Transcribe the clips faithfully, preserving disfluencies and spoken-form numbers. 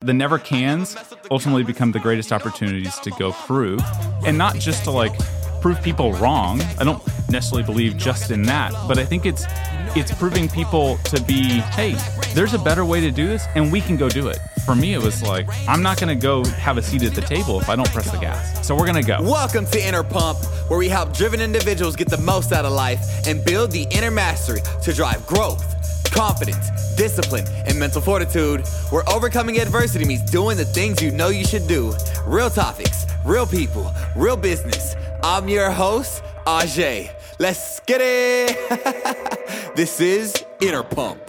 The never cans ultimately become the greatest opportunities to go prove, and not just to like prove people wrong. I don't necessarily believe just in that, but I think it's it's proving people to be, hey, there's a better way to do this and we can go do it. For me, it was like, I'm not going to go have a seat at the table if I don't press the gas. So we're going to go. Welcome to Inner Pump, where we help driven individuals get the most out of life and build the inner mastery to drive growth, confidence, discipline, and mental fortitude, where overcoming adversity means doing the things you know you should do. Real topics, real people, real business. I'm your host, Ajay. Let's get it. This is Inner Pump.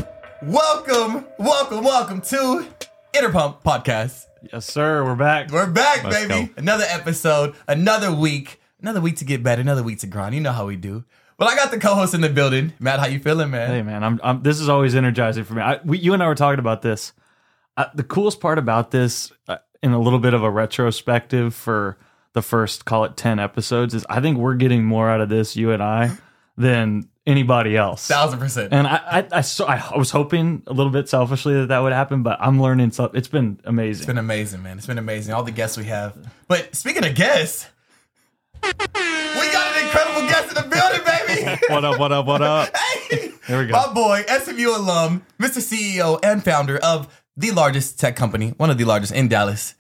Welcome, welcome, welcome to Inner Pump Podcast. Yes, sir. We're back. We're back, Let's baby. Go. Another episode, another week, another week to get better, another week to grind. You know how we do. Well, I got the co-host in the building. Matt, how you feeling, man? Hey, man. I'm. I'm this is always energizing for me. I, we, you and I were talking about this. Uh, the coolest part about this, uh, in a little bit of a retrospective for the first, call it ten episodes, is I think we're getting more out of this, you and I, than anybody else. Thousand percent. And I, I, I, so, I was hoping a little bit selfishly that that would happen, but I'm learning stuff. It's been amazing. It's been amazing, man. It's been amazing. All the guests we have. But speaking of guests, we got an incredible guest in the building, baby. What up, what up, what up? Hey, there we go. My boy, S M U alum, Mister C E O and founder of the largest tech company, one of the largest in Dallas,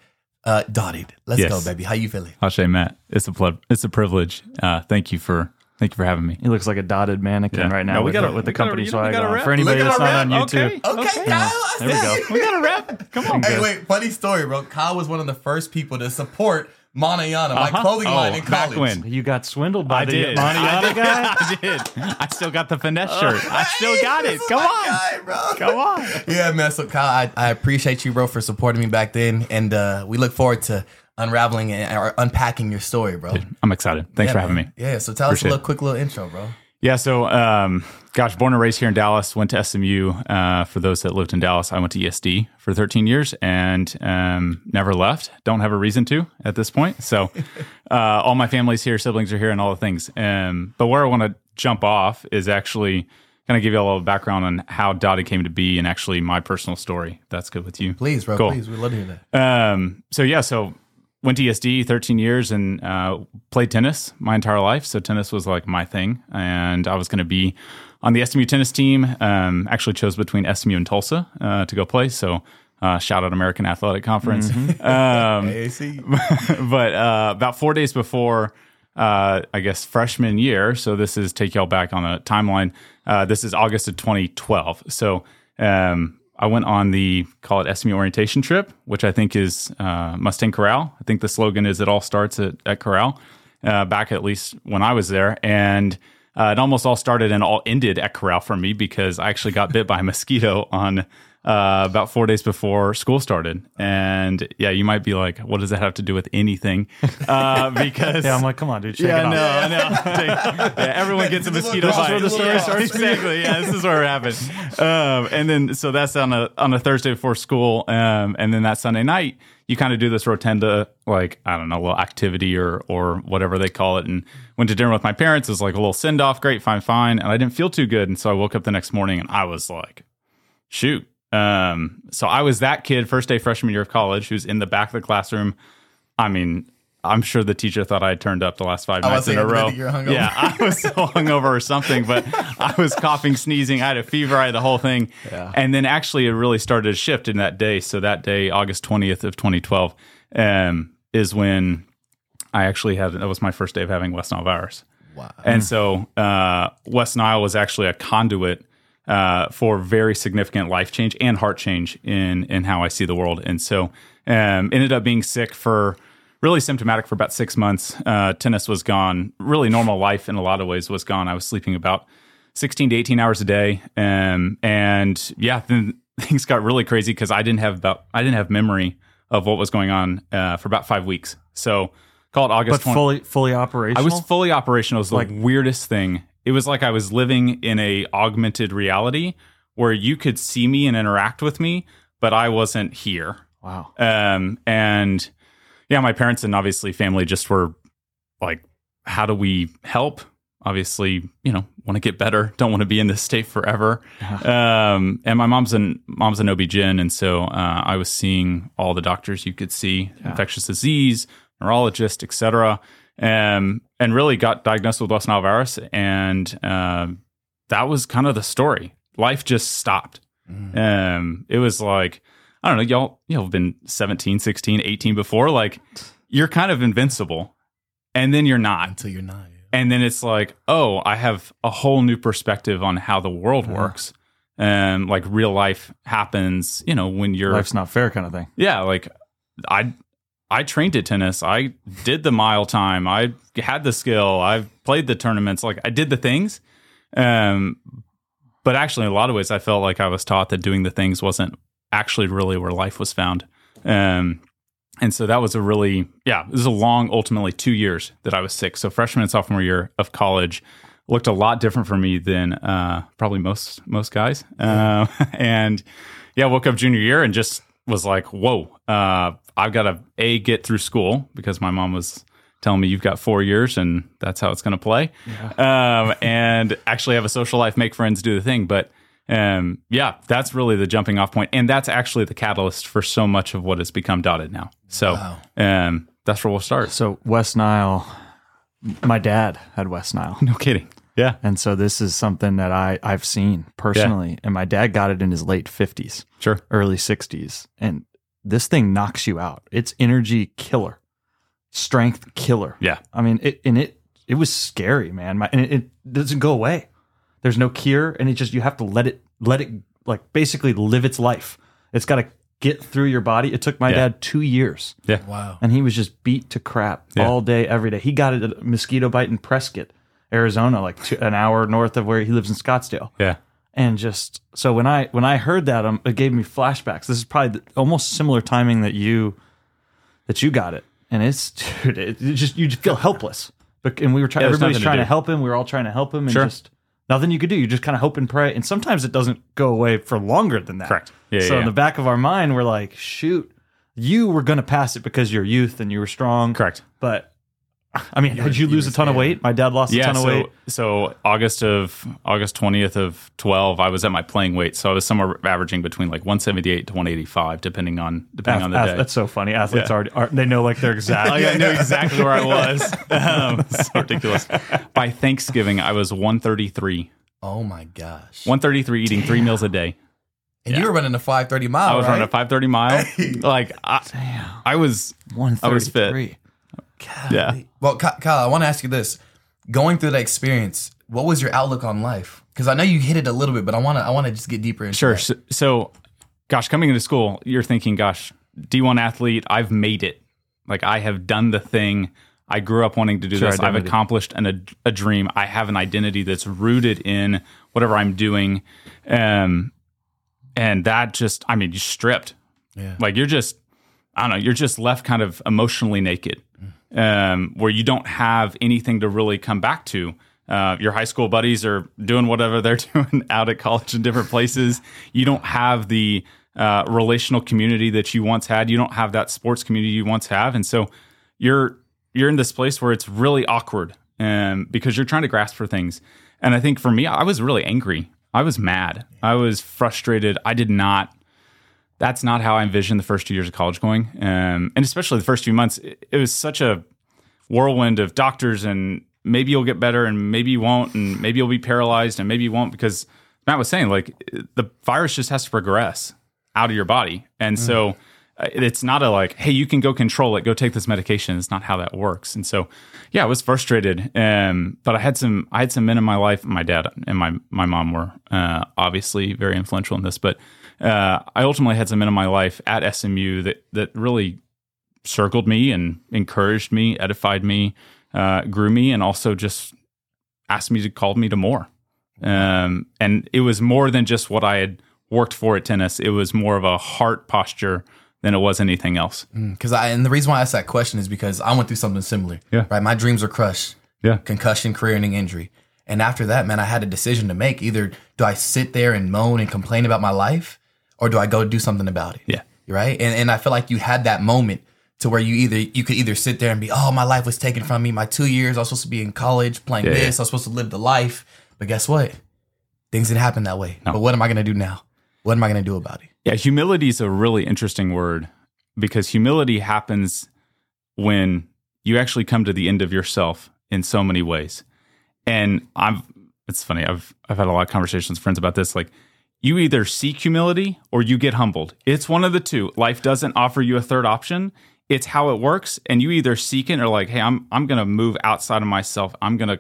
uh, Dottid. Let's yes. go, baby. How you feeling? Ashe, Matt, it's a pl- it's a privilege. Uh, thank you for thank you for having me. He looks like a Dottid mannequin yeah. right now no, we with, gotta, with the company swag on. For anybody that's not on YouTube. Okay, Kyle, okay, okay. yeah. there we go. We got a wrap. Come on. Hey, good. Wait, funny story, bro. Kyle was one of the first people to support Manayana, my uh-huh. clothing oh, line in college. Back when. You got swindled by I the did. Manayana guy? I did. I still got the finesse shirt. Uh, I still hey, got it. Come on. Guy, bro. Come on. Yeah, man. So, Kyle, I, I appreciate you, bro, for supporting me back then. And uh, we look forward to unraveling and or unpacking your story, bro. Dude, I'm excited. Thanks yeah, for man. having me. Yeah. So, tell appreciate us a little, quick little intro, bro. Yeah. So, um, gosh, born and raised here in Dallas, went to S M U. Uh, for those that lived in Dallas, I went to E S D for thirteen years and um, never left. Don't have a reason to at this point. So uh, all my family's here, siblings are here and all the things. Um, but where I want to jump off is actually kind of give you a little background on how Dottid came to be and actually my personal story. That's good with you. Please, bro. Cool. Please. We'd love to hear that. Um, so, yeah. So. Went to E S D thirteen years and uh, played tennis my entire life. So tennis was like my thing. And I was going to be on the S M U tennis team. Um, actually chose between S M U and Tulsa uh, to go play. So uh, shout out American Athletic Conference. Mm-hmm. Um, A A C. But uh, about four days before, uh, I guess, freshman year. So this is take y'all back on a timeline. Uh, this is August of twenty twelve. So um I went on the, call it S M U orientation trip, which I think is uh, Mustang Corral. I think the slogan is it all starts at, at Corral, uh, back at least when I was there. And uh, it almost all started and all ended at Corral for me because I actually got bit by a mosquito on uh, about four days before school started. And yeah, you might be like, what does that have to do with anything? Uh, because yeah, I'm like, come on, dude. Check yeah, it no, off. no. Take, yeah, everyone gets a mosquito bite. This is where the story starts. Exactly. Yeah, this is where it happened. Um, and then, so that's on a, on a Thursday before school. Um, and then that Sunday night, you kind of do this rotunda, like, I don't know, little activity or, or whatever they call it. And went to dinner with my parents. It was like a little send off. Great, fine, fine. And I didn't feel too good. And so I woke up the next morning and I was like, shoot. Um, so I was that kid first day freshman year of college who's in the back of the classroom. I mean, I'm sure the teacher thought I had turned up the last five I nights in a row. Yeah, I was so hungover or something, but I was coughing, sneezing. I had a fever. I had the whole thing. Yeah. And then actually it really started to shift in that day. So that day, August twentieth of twenty twelve, um, is when I actually had, that was my first day of having West Nile virus. Wow. And so, uh, West Nile was actually a conduit, uh, for very significant life change and heart change in, in how I see the world. And so, um, ended up being sick for really symptomatic for about six months. Uh, tennis was gone. Really normal life in a lot of ways was gone. I was sleeping about sixteen to eighteen hours a day. Um, and yeah, then things got really crazy cause I didn't have about, I didn't have memory of what was going on, uh, for about five weeks. So call it August. But fully, fully operational. I was fully operational. It was the like, weirdest thing. It was like I was living in a augmented reality where you could see me and interact with me, but I wasn't here. Wow. Um, and yeah, my parents and obviously family just were like, how do we help? obviously, you know, want to get better, don't want to be in this state forever. Um, and my mom's an mom's an O B G Y N. And so uh, I was seeing all the doctors you could see, yeah. infectious disease, neurologist, et cetera. Um, and really got diagnosed with West Nile virus. And uh, that was kind of the story. Life just stopped. Mm. Um, it was like, I don't know, y'all, y'all have been seventeen, sixteen, eighteen before. Like, you're kind of invincible. And then you're not. Until you're not. Yeah. And then it's like, oh, I have a whole new perspective on how the world yeah. works. And um, like real life happens, you know, when you're... Life's not fair kind of thing. Yeah, like, I... I trained at tennis. I did the mile time. I had the skill. I've played the tournaments. Like, I did the things. Um, but actually, in a lot of ways, I felt like I was taught that doing the things wasn't actually really where life was found. Um, and so that was a really, yeah, it was a long, ultimately two years that I was sick. So freshman and sophomore year of college looked a lot different for me than uh, probably most, most guys. Uh, and yeah, woke up junior year and just was like, whoa, uh, I've got to a get through school, because my mom was telling me you've got four years and that's how it's going to play. Yeah. Um, and actually have a social life, make friends, do the thing. But um, yeah, that's really the jumping off point. And that's actually the catalyst for so much of what has become Dottid now. So wow. um, that's where we'll start. So West Nile, my dad had West Nile. No kidding. Yeah. And so this is something that I, I've seen personally. Yeah. And my dad got it in his late fifties, sure, early sixties. And this thing knocks you out. It's energy killer, strength killer. Yeah. I mean, it, and it, it was scary, man. My, and it, it doesn't go away. There's no cure. And it just, you have to let it, let it like basically live its life. It's got to get through your body. It took my yeah. dad two years. Yeah. Wow. And he was just beat to crap yeah. all day, every day. He got a mosquito bite in Prescott, Arizona, like two, an hour north of where he lives in Scottsdale. Yeah. And just, so when I when I heard that, um, it gave me flashbacks. This is probably the, almost similar timing that you that you got it, and it's dude, it, it just you just feel helpless. But and we were trying, yeah, everybody's trying to, to help him. We were all trying to help him, and sure. just nothing you could do. You just kind of hope and pray, and sometimes it doesn't go away for longer than that. Correct. Yeah. So yeah, in the back of our mind, we're like, shoot, you were going to pass it because you're youth and you were strong. Correct. But I mean, did you lose a ton of weight? My dad lost yeah, a ton of so, weight. So August of August twentieth of twelve, I was at my playing weight. So I was somewhere averaging between like one seventy eight to one eighty five, depending on depending Ath- on the day. That's so funny. Athletes yeah. are, are they know like their exact. Like, I know exactly where I was. Um, it's ridiculous. By Thanksgiving, I was one thirty three. Oh my gosh! One thirty three, eating Damn. three meals a day. And yeah. you were running a five thirty mile. I was right? running a five thirty mile. Like I, Damn. I was one thirty three. God. Yeah. Well, Kyle, I want to ask you this: going through that experience, what was your outlook on life? Because I know you hit it a little bit, but I want to, I want to just get deeper into it. Sure. So, so, gosh, coming into school, you're thinking, gosh, D one athlete, I've made it. Like, I have done the thing. I grew up wanting to do sure, this. Identity. I've accomplished an, a, a dream. I have an identity that's rooted in whatever I'm doing, um, and that just, I mean, you're stripped. Yeah. Like you're just, I don't know, you're just left kind of emotionally naked. Um, where you don't have anything to really come back to. Uh, your high school buddies are doing whatever they're doing out at college in different places. You don't have the uh, relational community that you once had. You don't have that sports community you once have. And so you're you're in this place where it's really awkward um, because you're trying to grasp for things. And I think for me, I was really angry. I was mad. I was frustrated. I did not. That's not how I envisioned the first two years of college going. Um, and especially the first few months, it, it was such a whirlwind of doctors and maybe you'll get better and maybe you won't and maybe you'll be paralyzed and maybe you won't, because Matt was saying, like, the virus just has to progress out of your body. And mm. so uh, it's not a like, hey, you can go control it, go take this medication. It's not how that works. And so, yeah, I was frustrated. Um, but I had some I had some men in my life. My dad and my, my mom were uh, obviously very influential in this, but Uh, I ultimately had some men in my life at S M U that, that really circled me and encouraged me, edified me, uh, grew me, and also just asked me to call me to more. Um, and it was more than just what I had worked for at tennis. It was more of a heart posture than it was anything else. Because mm, I and the reason why I asked that question is because I went through something similar. Yeah. Right, my dreams were crushed. Yeah, concussion, career-ending injury. And after that, man, I had a decision to make. Either do I sit there and moan and complain about my life, or do I go do something about it? Yeah. Right? And and I feel like you had that moment to where you either you could either sit there and be, oh, my life was taken from me. My two years, I was supposed to be in college playing yeah, this. Yeah. I was supposed to live the life. But guess what? Things didn't happen that way. No. But what am I going to do now? What am I going to do about it? Yeah, humility is a really interesting word, because humility happens when you actually come to the end of yourself in so many ways. And I've, it's funny, I've I've had a lot of conversations with friends about this. Like, you either seek humility or you get humbled. It's one of the two. Life doesn't offer you a third option. It's how it works, and you either seek it or like, hey, I'm I'm gonna move outside of myself. I'm gonna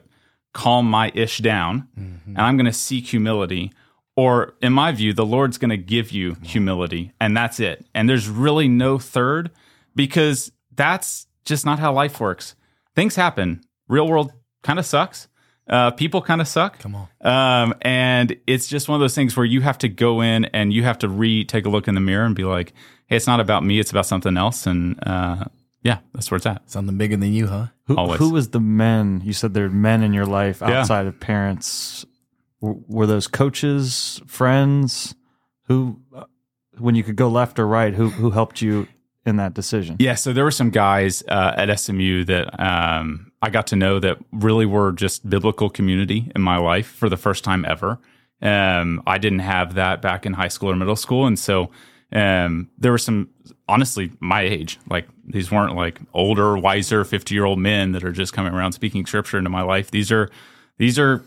calm my ish down, mm-hmm. and I'm gonna seek humility. Or in my view, the Lord's gonna give you humility, and that's it. And there's really no third, because that's just not how life works. Things happen. Real world kind of sucks. Uh, people kind of suck. Come on. Um, and it's just one of those things where you have to go in and you have to re take a look in the mirror and be like, hey, it's not about me. It's about something else. And uh, yeah, that's where it's at. Something bigger than you, huh? Who, who was the men? You said there are men in your life outside yeah. of parents. W- were those coaches, friends? Who, when you could go left or right, who who helped you in that decision? Yeah, so there were some guys uh, at S M U that um, I got to know that really were just biblical community in my life for the first time ever. Um, I didn't have that back in high school or middle school, and so um, there were some, honestly, my age. Like, these weren't like older, wiser, fifty-year-old men that are just coming around speaking scripture into my life. These are these are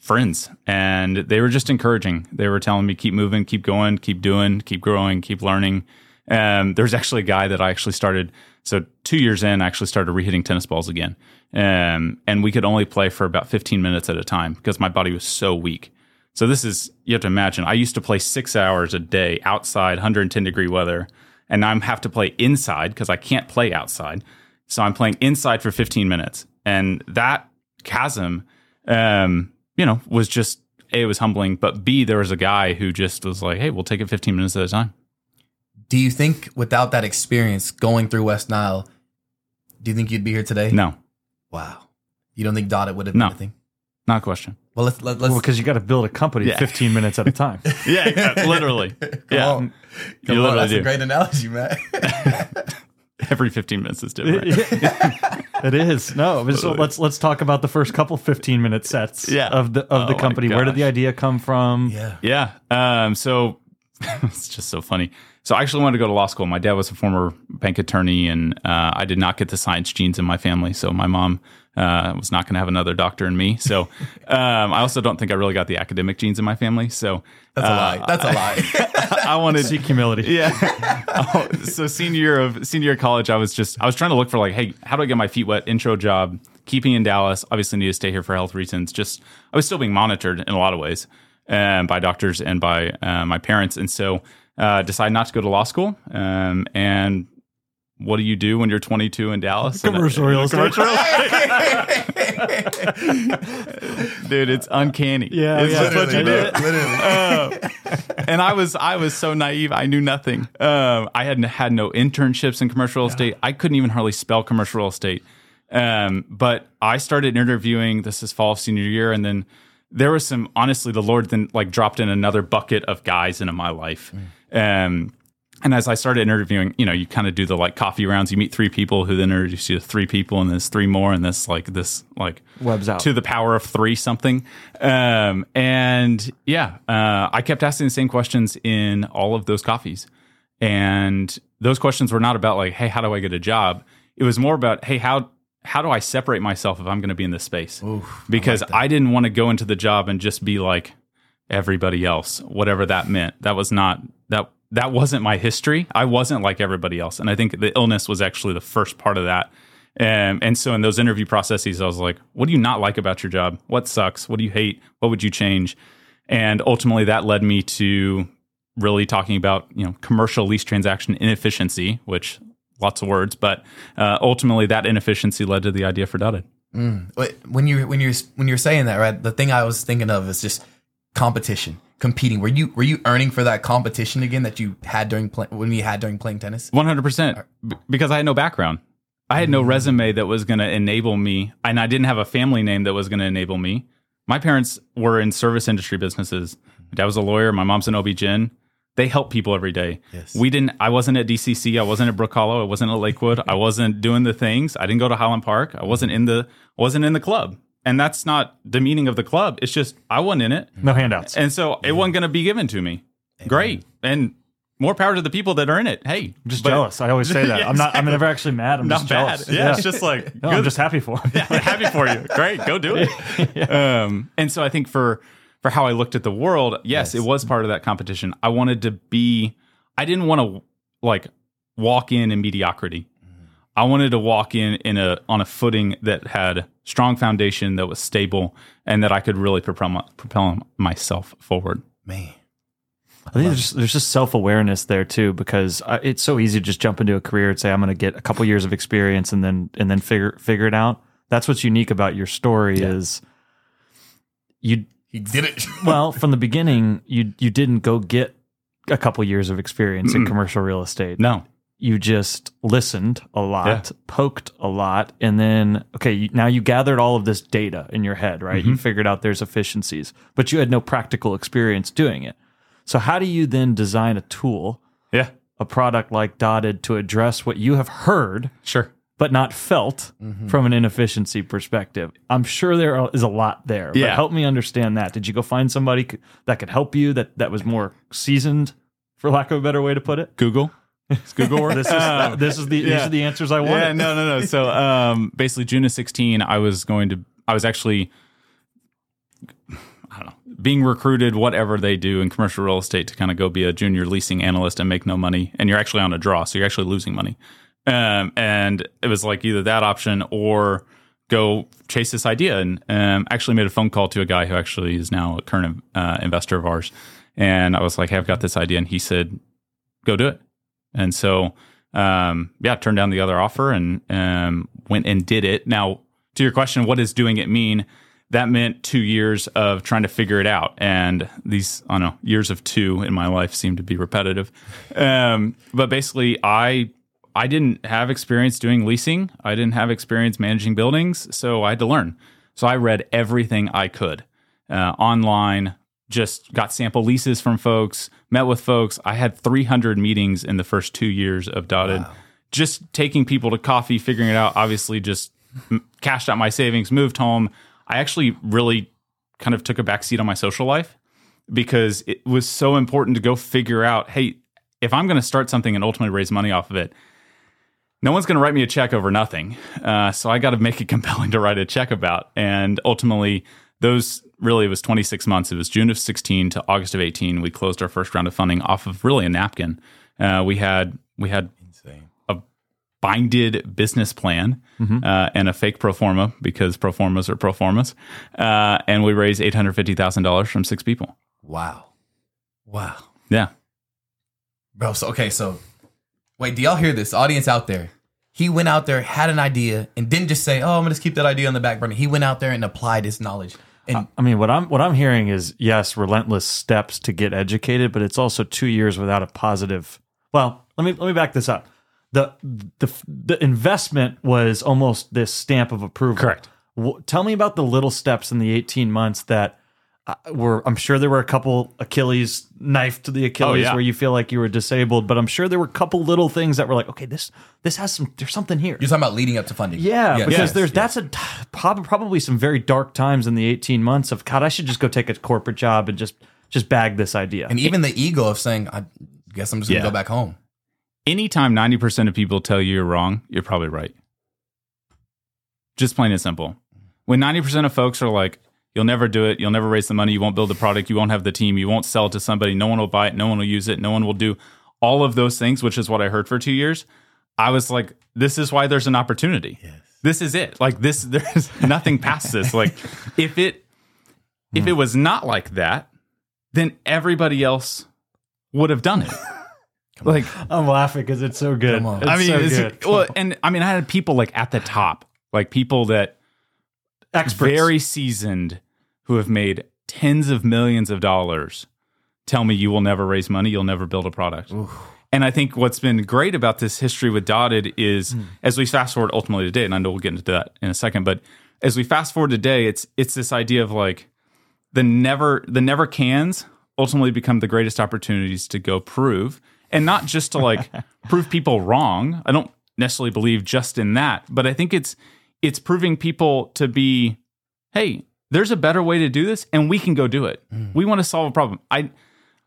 friends, and they were just encouraging. They were telling me, keep moving, keep going, keep doing, keep growing, keep learning. Um, there's actually a guy that I actually started, so two years in, I actually started re-hitting tennis balls again. Um, and we could only play for about fifteen minutes at a time because my body was so weak. So this is, you have to imagine, I used to play six hours a day outside, one hundred ten degree weather, and I have to play inside because I can't play outside. So I'm playing inside for fifteen minutes. And that chasm, um, you know, was just, A, it was humbling, but B, there was a guy who just was like, hey, we'll take it fifteen minutes at a time. Do you think without that experience going through West Nile, do you think you'd be here today? No. Wow. You don't think Dottid would have been no. a thing? Not a question. Well, let's let, let's because well, you got to build a company yeah. fifteen minutes at a time. yeah, literally. Come yeah. on. You Come on. That's do. a great analogy, Matt. Every fifteen minutes is different. It is. No, so let's let's talk about the first couple fifteen minute sets yeah. of the of oh the company. Where did the idea come from? Yeah. Yeah. Um, so it's just so funny. So I actually wanted to go to law school. My dad was a former bank attorney, and uh, I did not get the science genes in my family. So my mom uh, was not going to have another doctor in me. So um, I also don't think I really got the academic genes in my family. So that's a uh, lie. That's a lie. I wanted seek humility. Yeah. So senior year of senior year of college, I was just I was trying to look for like, hey, how do I get my feet wet? Intro job, keeping in Dallas. Obviously, need to stay here for health reasons. Just I was still being monitored in a lot of ways um, by doctors and by uh, my parents, and so. Uh, decide not to go to law school, um, and what do you do when you're twenty-two in Dallas? Commercial real estate. Dude, it's uncanny. Yeah, it's yeah. just what you do. Literally. Uh, and I was, I was so naive. I knew nothing. Um, I had had no internships in commercial real estate. Yeah. I couldn't even hardly spell commercial real estate. Um, but I started interviewing. This is fall of senior year, and then. There was some, honestly, the Lord then like dropped in another bucket of guys into my life. Mm. Um, and as I started interviewing, you know, you kind of do the like coffee rounds. You meet three people who then introduce you to three people, and there's three more, and this like this like webs out to the power of three something. Um, and yeah, uh, I kept asking the same questions in all of those coffees. And those questions were not about like, hey, how do I get a job? It was more about, hey, how How do I separate myself if I'm going to be in this space? Oof, because I, like I didn't want to go into the job and just be like everybody else, whatever that meant. That was not that that wasn't my history. I wasn't like everybody else, and I think the illness was actually the first part of that. Um, and so in those interview processes, I was like, "What do you not like about your job? What sucks? What do you hate? What would you change?" And ultimately, that led me to really talking about you know commercial lease transaction inefficiency, which. Lots of words, but uh, ultimately that inefficiency led to the idea for Dottid. Mm. When you when you when you're saying that, right? The thing I was thinking of is just competition, competing. Were you were you earning for that competition again that you had during play, when you had during playing tennis? one hundred percent, because I had no background. I had no resume that was going to enable me, and I didn't have a family name that was going to enable me. My parents were in service industry businesses. My dad was a lawyer. My mom's an O B G Y N. They help people every day. Yes. We didn't, I wasn't at D C C. I wasn't at Brook Hollow. I wasn't at Lakewood. I wasn't doing the things. I didn't go to Highland Park. I wasn't in the, wasn't in the club. And that's not demeaning of the club. It's just, I wasn't in it. No handouts. And so Amen. It wasn't going to be given to me. Amen. Great. And more power to the people that are in it. Hey, I'm just but, jealous. I always say that. Yeah, exactly. I'm not, I'm never actually mad. I'm not just bad. Jealous. Yeah, yeah. It's just like, no, I'm just happy for it. Yeah, happy for you. Great. Go do it. Yeah. Um, and so I think for, for how I looked at the world, yes, yes, it was part of that competition. I wanted to be, I didn't want to like walk in in mediocrity. Mm-hmm. I wanted to walk in, in a, on a footing that had strong foundation, that was stable, and that I could really propel, my, propel myself forward. Man. I think there's just, there's just self-awareness there too, because I, it's so easy to just jump into a career and say, I'm going to get a couple years of experience and then, and then figure, figure it out. That's what's unique about your story yeah. is you, He did it. Well, from the beginning, you you didn't go get a couple years of experience in commercial real estate. No. You just listened a lot, yeah. poked a lot, and then, okay, now you gathered all of this data in your head, right? Mm-hmm. You figured out there's efficiencies, but you had no practical experience doing it. So how do you then design a tool, yeah, a product like Dottid, to address what you have heard? Sure. But not felt mm-hmm. from an inefficiency perspective. I'm sure there is a lot there. Yeah. But help me understand that. Did you go find somebody that could help you, that, that was more seasoned, for lack of a better way to put it? Google. It's Google work. this, um, this is the yeah. these are the answers I wanted. Yeah, no, no, no. So um, basically, June of sixteen, I was going to. I was actually, I don't know, being recruited. Whatever they do in commercial real estate, to kind of go be a junior leasing analyst and make no money, and you're actually on a draw, so you're actually losing money. Um, and it was like either that option or go chase this idea. And um, actually made a phone call to a guy who actually is now a current uh, investor of ours. And I was like, hey, I've got this idea. And he said, go do it. And so, um, yeah, turned down the other offer and um, went and did it. Now, to your question, what does doing it mean? That meant two years of trying to figure it out. And these, I don't know, years of two in my life seem to be repetitive. Um, but basically, I... I didn't have experience doing leasing. I didn't have experience managing buildings, so I had to learn. So I read everything I could uh, online, just got sample leases from folks, met with folks. I had three hundred meetings in the first two years of Dottid, wow. just taking people to coffee, figuring it out, obviously just cashed out my savings, moved home. I actually really kind of took a backseat on my social life because it was so important to go figure out, hey, if I'm going to start something and ultimately raise money off of it, no one's going to write me a check over nothing. Uh, so I got to make it compelling to write a check about. And ultimately, those really, it was twenty-six months. It was June of sixteen to August of eighteen. We closed our first round of funding off of really a napkin. Uh, we had we had Insane. a binded business plan mm-hmm. uh, and a fake pro forma, because pro formas are pro formas. Uh, and we raised eight hundred fifty thousand dollars from six people. Wow. Wow. Yeah. Bro, so, okay, so... Wait, do y'all hear this? Audience out there. He went out there, had an idea, and didn't just say, oh, I'm going to keep that idea on the back burner. He went out there and applied his knowledge. And I mean, what I'm what I'm hearing is, yes, relentless steps to get educated, but it's also two years without a positive. Well, let me let me back this up. The the, the investment was almost this stamp of approval. Correct. Well, tell me about the little steps in the eighteen months that were, I'm sure there were a couple Achilles knife to the Achilles oh, yeah. where you feel like you were disabled, but I'm sure there were a couple little things that were like, okay, this, this has some, there's something here. You're talking about leading up to funding. Yeah. Yes. Because yes, there's, yes. that's a probably some very dark times in the eighteen months of, God, I should just go take a corporate job and just, just bag this idea. And even the ego of saying, I guess I'm just gonna yeah. go back home. Anytime ninety percent of people tell you you're wrong, you're probably right. Just plain and simple. When ninety percent of folks are like, you'll never do it. You'll never raise the money. You won't build the product. You won't have the team. You won't sell it to somebody. No one will buy it. No one will use it. No one will do all of those things, which is what I heard for two years. I was like, this is why there's an opportunity. Yes. This is it. Like this, there's nothing past this. Like if it, if it was not like that, then everybody else would have done it. Like I'm laughing because it's so good. It's I mean, so it's, good. Well, and I mean, I had people like at the top, like people that experts, very seasoned, who have made tens of millions of dollars tell me you will never raise money, you'll never build a product. Oof. And I think what's been great about this history with Dottid is mm. as we fast forward ultimately today, and I know we'll get into that in a second, but as we fast forward today, it's it's this idea of like the never the never cans ultimately become the greatest opportunities to go prove, and not just to like prove people wrong. I don't necessarily believe just in that, but I think it's it's proving people to be, hey, there's a better way to do this, and we can go do it. Mm. We want to solve a problem. I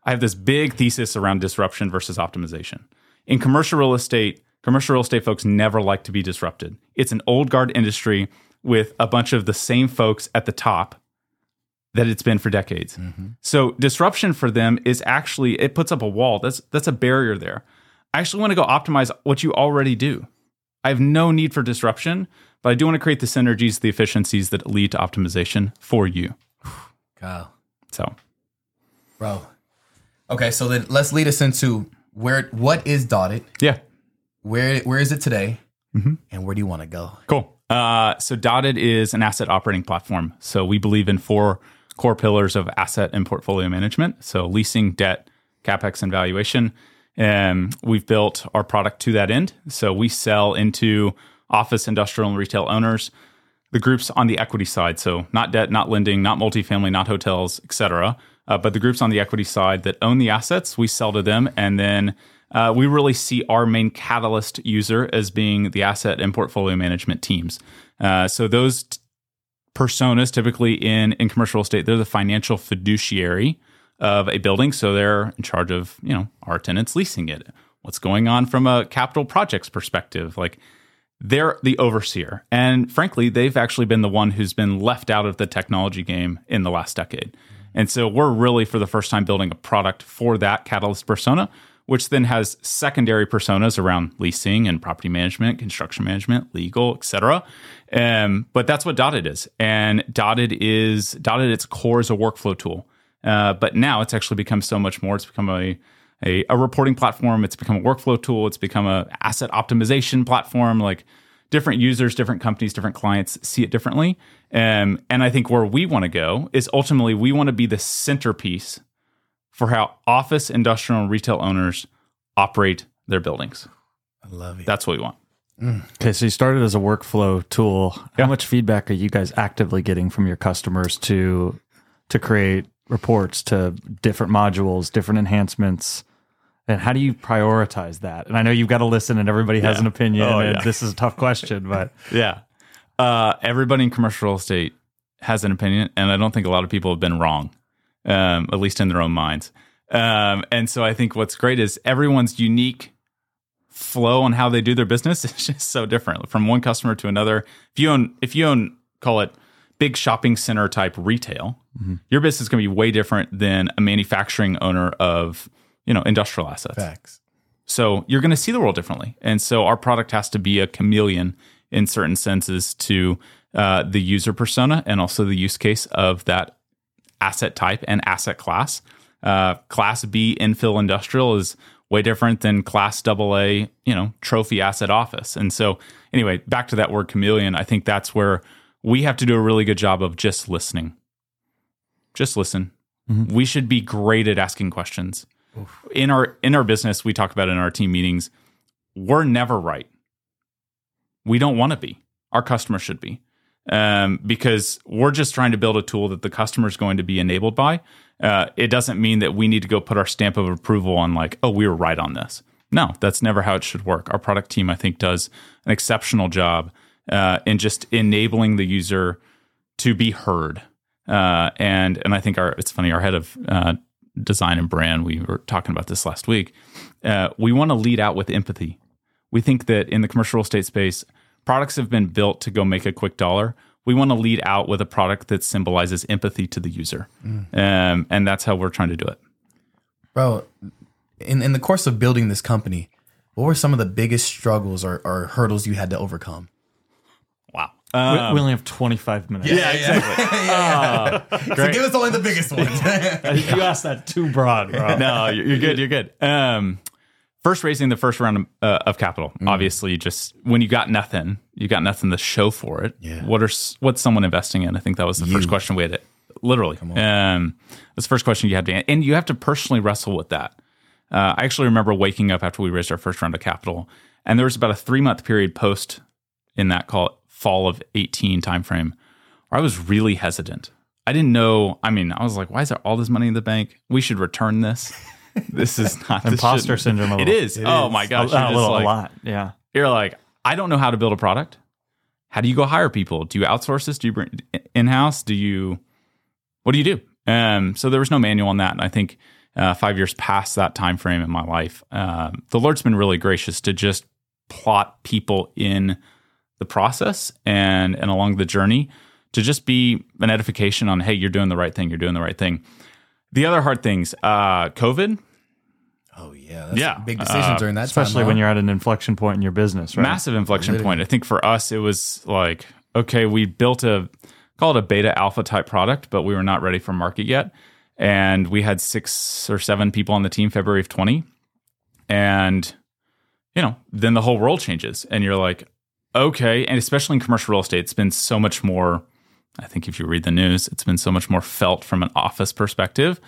I have this big thesis around disruption versus optimization. In commercial real estate, commercial real estate folks never like to be disrupted. It's an old guard industry with a bunch of the same folks at the top that it's been for decades. Mm-hmm. So disruption for them is actually, it puts up a wall. That's that's a barrier there. I actually want to go optimize what you already do. I have no need for disruption, but I do want to create the synergies, the efficiencies that lead to optimization for you. Kyle. So. Bro. Okay, so then let's lead us into where, what is Dottid? Yeah. Where Where is it today? Mm-hmm. And where do you want to go? Cool. Uh, so Dottid is an asset operating platform. So we believe in four core pillars of asset and portfolio management. So leasing, debt, CapEx, and valuation. And we've built our product to that end. So we sell into office, industrial, and retail owners, the groups on the equity side. So not debt, not lending, not multifamily, not hotels, et cetera. Uh, but the groups on the equity side that own the assets, we sell to them. And then uh, we really see our main catalyst user as being the asset and portfolio management teams. Uh, so those t- personas typically in, in commercial real estate, they're the financial fiduciary of a building. So they're in charge of, you know, our tenants leasing it. What's going on from a capital projects perspective? Like, they're the overseer. And frankly, they've actually been the one who's been left out of the technology game in the last decade. And so we're really, for the first time, building a product for that catalyst persona, which then has secondary personas around leasing and property management, construction management, legal, et cetera. Um, but that's what Dottid is. And Dottid is, Dottid at its core is a workflow tool. Uh, but now it's actually become so much more. It's become a, a a reporting platform. It's become a workflow tool. It's become an asset optimization platform. Like, different users, different companies, different clients see it differently. Um, and I think where we want to go is ultimately we want to be the centerpiece for how office, industrial, and retail owners operate their buildings. I love it. That's what we want. Mm. Okay, so you started as a workflow tool. Yeah. How much feedback are you guys actively getting from your customers to to create reports, to different modules, different enhancements? And how do you prioritize that? And I know you've got to listen, and everybody has yeah. an opinion. Oh, and yeah. This is a tough question, but yeah, uh, everybody in commercial real estate has an opinion, and I don't think a lot of people have been wrong, um, at least in their own minds. Um, and so I think what's great is everyone's unique flow on how they do their business is just so different from one customer to another. If you own, if you own, call it big shopping center type retail, mm-hmm. your business is going to be way different than a manufacturing owner of, you know, industrial assets. Facts. So you're going to see the world differently. And so our product has to be a chameleon in certain senses to uh, the user persona and also the use case of that asset type and asset class. Uh, class B infill industrial is way different than class double A, you know, trophy asset office. And so anyway, back to that word chameleon, I think that's where we have to do a really good job of just listening. Just listen. Mm-hmm. We should be great at asking questions. Oof. In our in our business, we talk about in our team meetings, we're never right. We don't want to be. Our customer should be, um, because we're just trying to build a tool that the customer is going to be enabled by. Uh, it doesn't mean that we need to go put our stamp of approval on like, oh, we were right on this. No, that's never how it should work. Our product team, I think, does an exceptional job uh, in just enabling the user to be heard. Uh, and and I think our it's funny, our head of uh, design and brand, we were talking about this last week, uh, we want to lead out with empathy. We think that in the commercial real estate space, products have been built to go make a quick dollar. We want to lead out with a product that symbolizes empathy to the user. Mm. Um, and that's how we're trying to do it. Bro, in, in the course of building this company, what were some of the biggest struggles or, or hurdles you had to overcome? Wow. Um, we only have twenty-five minutes. Yeah, exactly. yeah, yeah. Uh, so give us only the biggest ones. You asked that too broad, bro. No, you're good. You're good. Um, first, raising the first round of, uh, of capital. Mm. Obviously, just when you got nothing, you got nothing to show for it. Yeah. What are what's someone investing in? I think that was the you. first question we had. It literally. Come on. Um, that's the first question you had to, and you have to personally wrestle with that. Uh, I actually remember waking up after we raised our first round of capital, and there was about a three month period post in that call. Fall of eighteen timeframe, where I was really hesitant. I didn't know. I mean, I was like, why is there all this money in the bank? We should return this. This is not imposter syndrome. A little. It is. It oh is. my gosh. A, a little, like, a lot. Yeah. You're like, I don't know how to build a product. How do you go hire people? Do you outsource this? Do you bring in-house? Do you, what do you do? Um, so there was no manual on that. And I think uh, five years past that time frame in my life, um, the Lord's been really gracious to just plot people in the process and, and along the journey to just be an edification on, hey, you're doing the right thing. You're doing the right thing. The other hard things, uh, COVID. Oh, yeah. That's yeah. Big decisions uh, during that especially time. Especially when you're at an inflection point in your business, right? Massive inflection Literally. point. I think for us, it was like, okay, we built a, call it a beta alpha type product, but we were not ready for market yet. And we had six or seven people on the team February of twenty. And, you know, then the whole world changes. And you're like, okay. And especially in commercial real estate, it's been so much more, I think if you read the news, it's been so much more felt from an office perspective.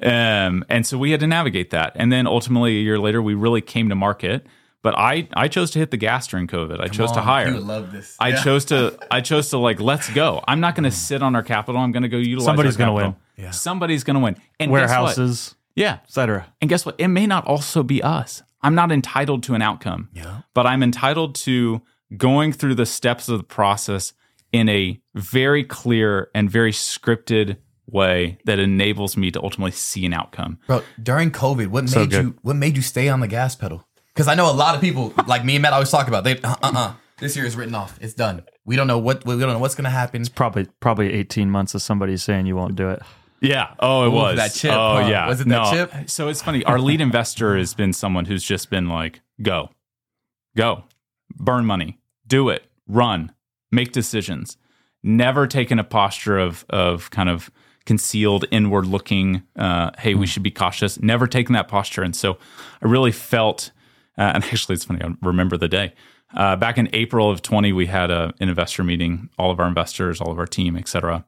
Yeah. Um, and so we had to navigate that. And then ultimately a year later, we really came to market. But I, I chose to hit the gas during COVID. I Come chose on, to hire. You love this. I yeah. chose to I chose to like, let's go. I'm not going to sit on our capital. I'm going to go utilize Somebody's our gonna capital. Win. Yeah. Somebody's going to win. And warehouses, yeah, et cetera. And guess what? It may not also be us. I'm not entitled to an outcome. Yeah. But I'm entitled to going through the steps of the process in a very clear and very scripted way that enables me to ultimately see an outcome. Bro, during COVID, what so made good. you what made you stay on the gas pedal? Because I know a lot of people, like me and Matt always talk about, they uh uh uh this year is written off. It's done. We don't know what we don't know what's going to happen. It's probably probably eighteen months of somebody saying you won't do it. Yeah. Oh, it Ooh, was that chip. Oh, huh? yeah. Was it that no. chip? So it's funny. Our lead investor has been someone who's just been like, go, go, burn money, do it, run. Make decisions, never taken a posture of of kind of concealed, inward-looking, uh, hey, we should be cautious, never taken that posture. And so I really felt, uh, and actually it's funny, I remember the day. Uh, back in April of twenty, we had a, an investor meeting, all of our investors, all of our team, et cetera.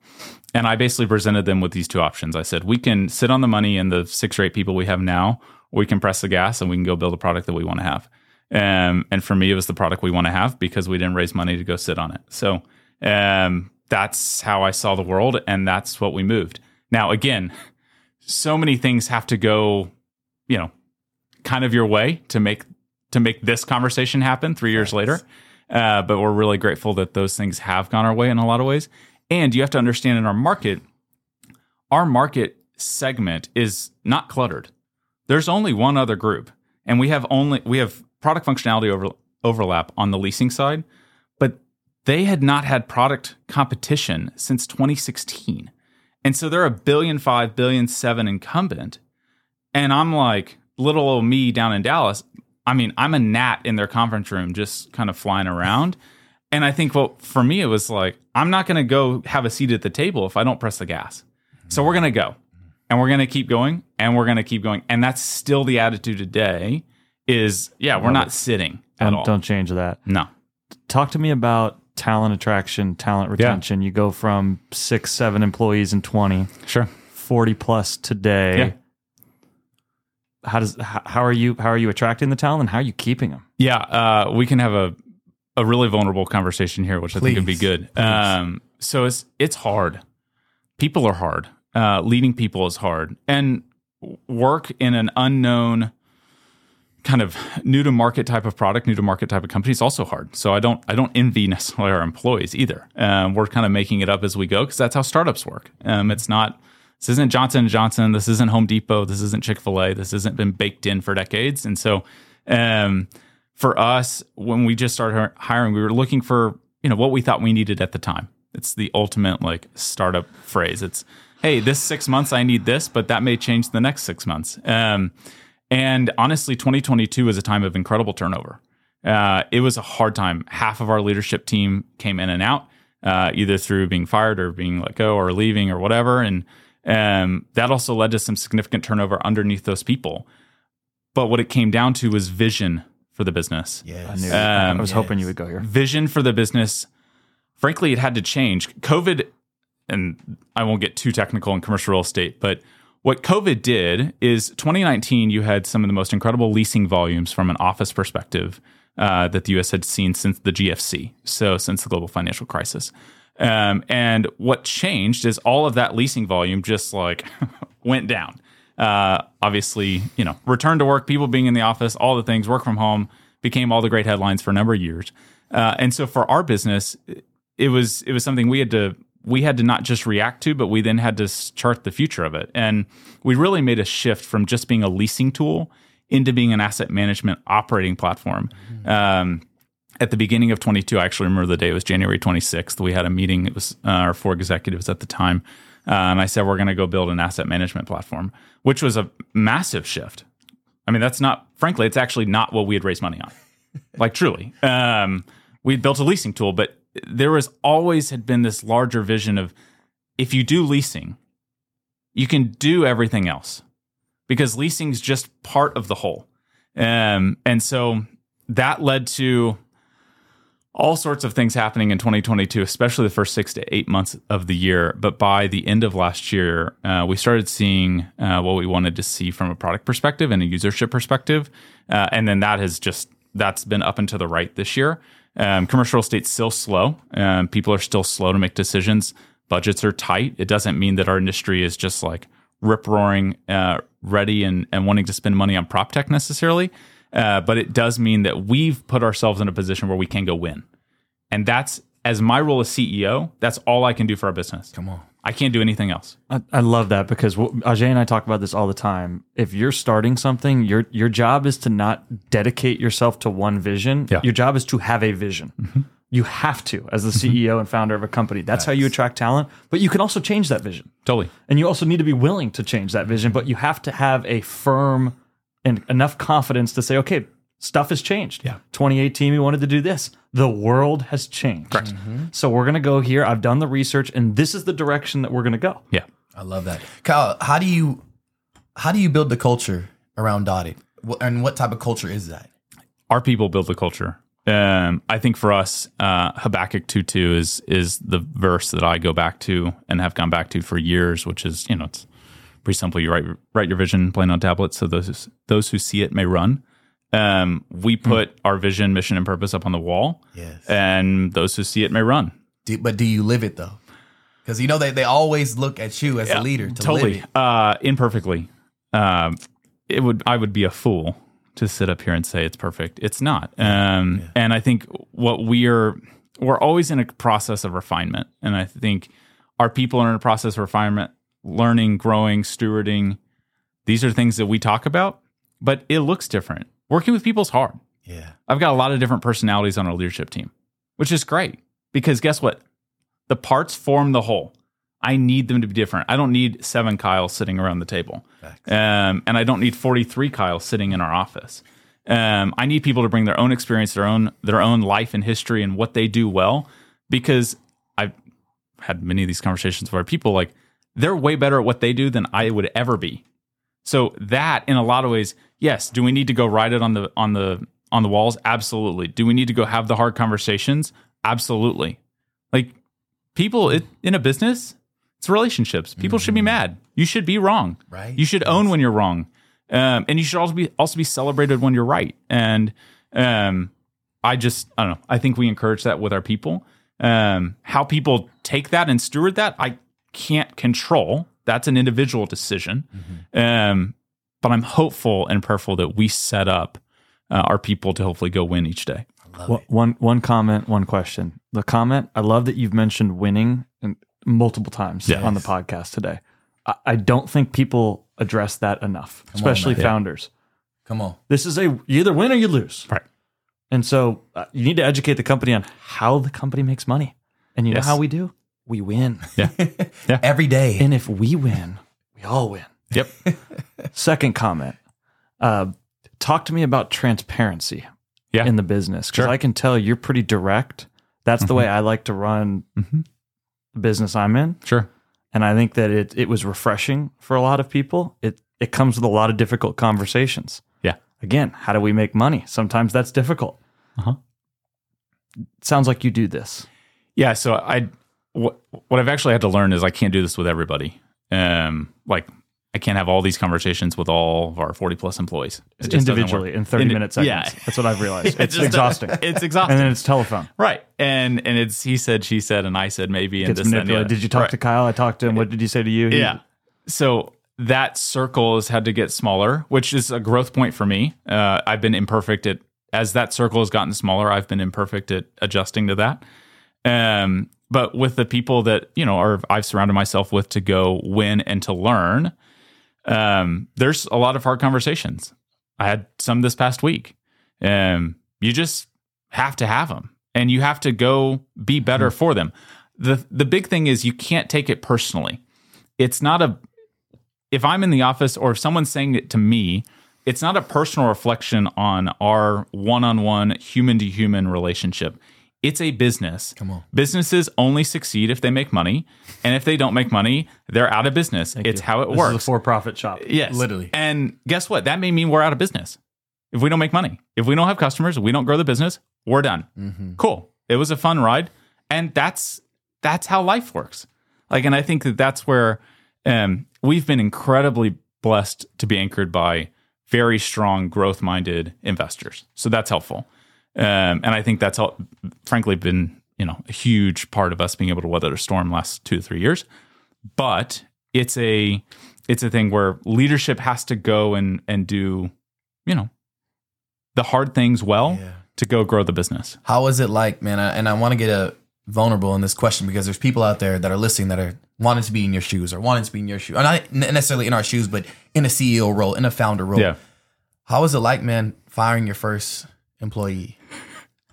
And I basically presented them with these two options. I said, we can sit on the money and the six or eight people we have now, or we can press the gas and we can go build a product that we want to have. Um, and for me, it was the product we want to have because we didn't raise money to go sit on it. So um, that's how I saw the world, and that's what we moved. Now, again, so many things have to go, you know, kind of your way to make to make this conversation happen three years later. Uh, but we're really grateful that those things have gone our way in a lot of ways. And you have to understand in our market, our market segment is not cluttered. There's only one other group, and we have only we have. product functionality over, overlap on the leasing side, but they had not had product competition since twenty sixteen. And so they're a billion five, billion seven incumbent. And I'm like, little old me down in Dallas. I mean, I'm a gnat in their conference room, just kind of flying around. And I think, well, for me, it was like, I'm not going to go have a seat at the table if I don't press the gas. So we're going to go and we're going to keep going and we're going to keep going. And that's still the attitude today. Is, yeah, we're not sitting at don't, all. Don't change that. No. Talk to me about talent attraction, talent retention. Yeah. You go from six, seven employees in twenty. Sure. forty plus today. Yeah. How does how are you how are you attracting the talent and how are you keeping them? Yeah, uh, we can have a a really vulnerable conversation here, which please, I think would be good. Um, so it's it's hard. People are hard. Uh, leading people is hard. And work in an unknown kind of new to market type of product, new to market type of company is also hard. So I don't, I don't envy necessarily our employees either. Um, we're kind of making it up as we go because that's how startups work. Um, it's not, this isn't Johnson and Johnson. This isn't Home Depot. This isn't Chick-fil-A. This hasn't been baked in for decades. And so um, for us, when we just started hiring, we were looking for, you know, what we thought we needed at the time. It's the ultimate like startup phrase. It's, hey, this six months, I need this, but that may change the next six months. Um, And honestly, twenty twenty-two was a time of incredible turnover. Uh, it was a hard time. Half of our leadership team came in and out, uh, either through being fired or being let go or leaving or whatever. And um, that also led to some significant turnover underneath those people. But what it came down to was vision for the business. Yes. I, knew um, I was yes. hoping you would go here. Vision for the business. Frankly, it had to change. COVID, and I won't get too technical in commercial real estate, but what COVID did is twenty nineteen, you had some of the most incredible leasing volumes from an office perspective uh, that the U S had seen since the G F C, so since the global financial crisis. Um, and what changed is all of that leasing volume just like went down. Uh, obviously, you know, return to work, people being in the office, all the things, work from home became all the great headlines for a number of years. Uh, and so for our business, it was it was something we had to we had to not just react to, but we then had to chart the future of it. And we really made a shift from just being a leasing tool into being an asset management operating platform. Mm-hmm. Um, at the beginning of twenty-two, I actually remember the day, it was January twenty-sixth. We had a meeting. It was uh, our four executives at the time. Uh, and I said, we're going to go build an asset management platform, which was a massive shift. I mean, that's not, frankly, it's actually not what we had raised money on. Like, truly. Um, we built a leasing tool, but there was always had been this larger vision of, if you do leasing, you can do everything else, because leasing is just part of the whole. Um, and so that led to all sorts of things happening in twenty twenty-two, especially the first six to eight months of the year. But by the end of last year, uh, we started seeing uh, what we wanted to see from a product perspective and a usership perspective. Uh, and then that has just, that's been up and to the right this year. Um, commercial real estate's still slow. Um, people are still slow to make decisions. Budgets are tight. It doesn't mean that our industry is just like rip-roaring, uh, ready and, and wanting to spend money on prop-tech necessarily. Uh, but it does mean that we've put ourselves in a position where we can go win. And that's, as my role as C E O, that's all I can do for our business. Come on. I can't do anything else. I, I love that, because what, Ajay and I talk about this all the time. If you're starting something, your your job is to not dedicate yourself to one vision. Yeah. Your job is to have a vision. Mm-hmm. You have to, as the mm-hmm. C E O and founder of a company. That's nice. How you attract talent. But you can also change that vision. Totally. And you also need to be willing to change that vision. But you have to have a firm and enough confidence to say, okay, stuff has changed. Yeah. twenty eighteen, we wanted to do this. The world has changed. Correct. Mm-hmm. So we're going to go here. I've done the research, and this is the direction that we're going to go. Yeah. I love that. Kyle, how do you how do you build the culture around Dottid? And what type of culture is that? Our people build the culture. Um, I think for us, uh, Habakkuk two two is, is the verse that I go back to and have gone back to for years, which is, you know, it's pretty simple. You write write your vision, plain on tablets, so those those who see it may run. Um, we put mm. our vision, mission, and purpose up on the wall, yes, and those who see it may run. Do, but do you live it, though? Because, you know, they, they always look at you as yeah, a leader to totally. live it. Uh, imperfectly. Um, it would I would be a fool to sit up here and say it's perfect. It's not. Um, yeah. And I think what we are, we're always in a process of refinement. And I think our people are in a process of refinement. Learning, growing, stewarding. These are things that we talk about, but it looks different. Working with people's hard. Yeah. I've got a lot of different personalities on our leadership team, which is great, because guess what? The parts form the whole. I need them to be different. I don't need seven Kyles sitting around the table. Um, and I don't need forty-three Kyles sitting in our office. Um, I need people to bring their own experience, their own, their own life and history and what they do well, because I've had many of these conversations where people like, they're way better at what they do than I would ever be. So that, in a lot of ways, yes. Do we need to go write it on the on the on the walls? Absolutely. Do we need to go have the hard conversations? Absolutely. Like people it, in a business, it's relationships. People mm-hmm. should be mad. You should be wrong. Right. You should yes. own when you're wrong, um, and you should also be also be celebrated when you're right. And um, I just I don't know. I think we encourage that with our people. Um, how people take that and steward that, I. can't control. That's an individual decision. Mm-hmm. Um, but I'm hopeful and prayerful that we set up uh, our people to hopefully go win each day. I love well, it. One, one comment, one question. The comment, I love that you've mentioned winning and multiple times yes. on the podcast today. I, I don't think people address that enough, Come especially on, founders. Yeah. Come on. This is a, you either win or you lose. Right. And so uh, you need to educate the company on how the company makes money. And you yes. know how we do? We win. Yeah. yeah. Every day. And if we win, we all win. Yep. Second comment. Uh, talk to me about transparency yeah. in the business. Because sure. I can tell you're pretty direct. That's mm-hmm. the way I like to run mm-hmm. the business I'm in. Sure. And I think that it it was refreshing for a lot of people. It it comes with a lot of difficult conversations. Yeah. Again, how do we make money? Sometimes that's difficult. Uh-huh. It sounds like you do this. Yeah. So I... What what I've actually had to learn is I can't do this with everybody. Um, like I can't have all these conversations with all of our forty plus employees. It just individually in thirty minute segments. Yeah. That's what I've realized. It's exhausting. It's exhausting. And then it's telephone. Right. And and it's he said, she said, and I said maybe. And this and that. Did you talk right. to Kyle? I talked to him. What did he say to you? He, yeah. So that circle has had to get smaller, which is a growth point for me. Uh, I've been imperfect at, as that circle has gotten smaller, I've been imperfect at adjusting to that. Um, but with the people that, you know, are I've surrounded myself with to go win and to learn, Um, there's a lot of hard conversations. I had some this past week. Um, you just have to have them and you have to go be better mm-hmm. for them. The, the big thing is you can't take it personally. It's not a, if I'm in the office or if someone's saying it to me, it's not a personal reflection on our one-on-one human to human relationship. It's a business. Come on. Businesses only succeed if they make money. And if they don't make money, they're out of business. Thank it's you. How it this works. This is a for-profit shop. Yes. Literally. And guess what? That may mean we're out of business. If we don't make money, if we don't have customers, if we don't grow the business, we're done. Mm-hmm. Cool. It was a fun ride. And that's that's how life works. Like, and I think that that's where um, we've been incredibly blessed to be anchored by very strong growth-minded investors. So that's helpful. Um, and I think that's all, frankly, been, you know, a huge part of us being able to weather the storm last two to three years. But it's a it's a thing where leadership has to go and and do, you know, the hard things well yeah. to go grow the business. How is it like, man? I, and I want to get a vulnerable in this question because there's people out there that are listening that are wanting to be in your shoes or wanting to be in your shoes, or not necessarily in our shoes, but in a C E O role, in a founder role. Yeah. How is it like, man, firing your first employee?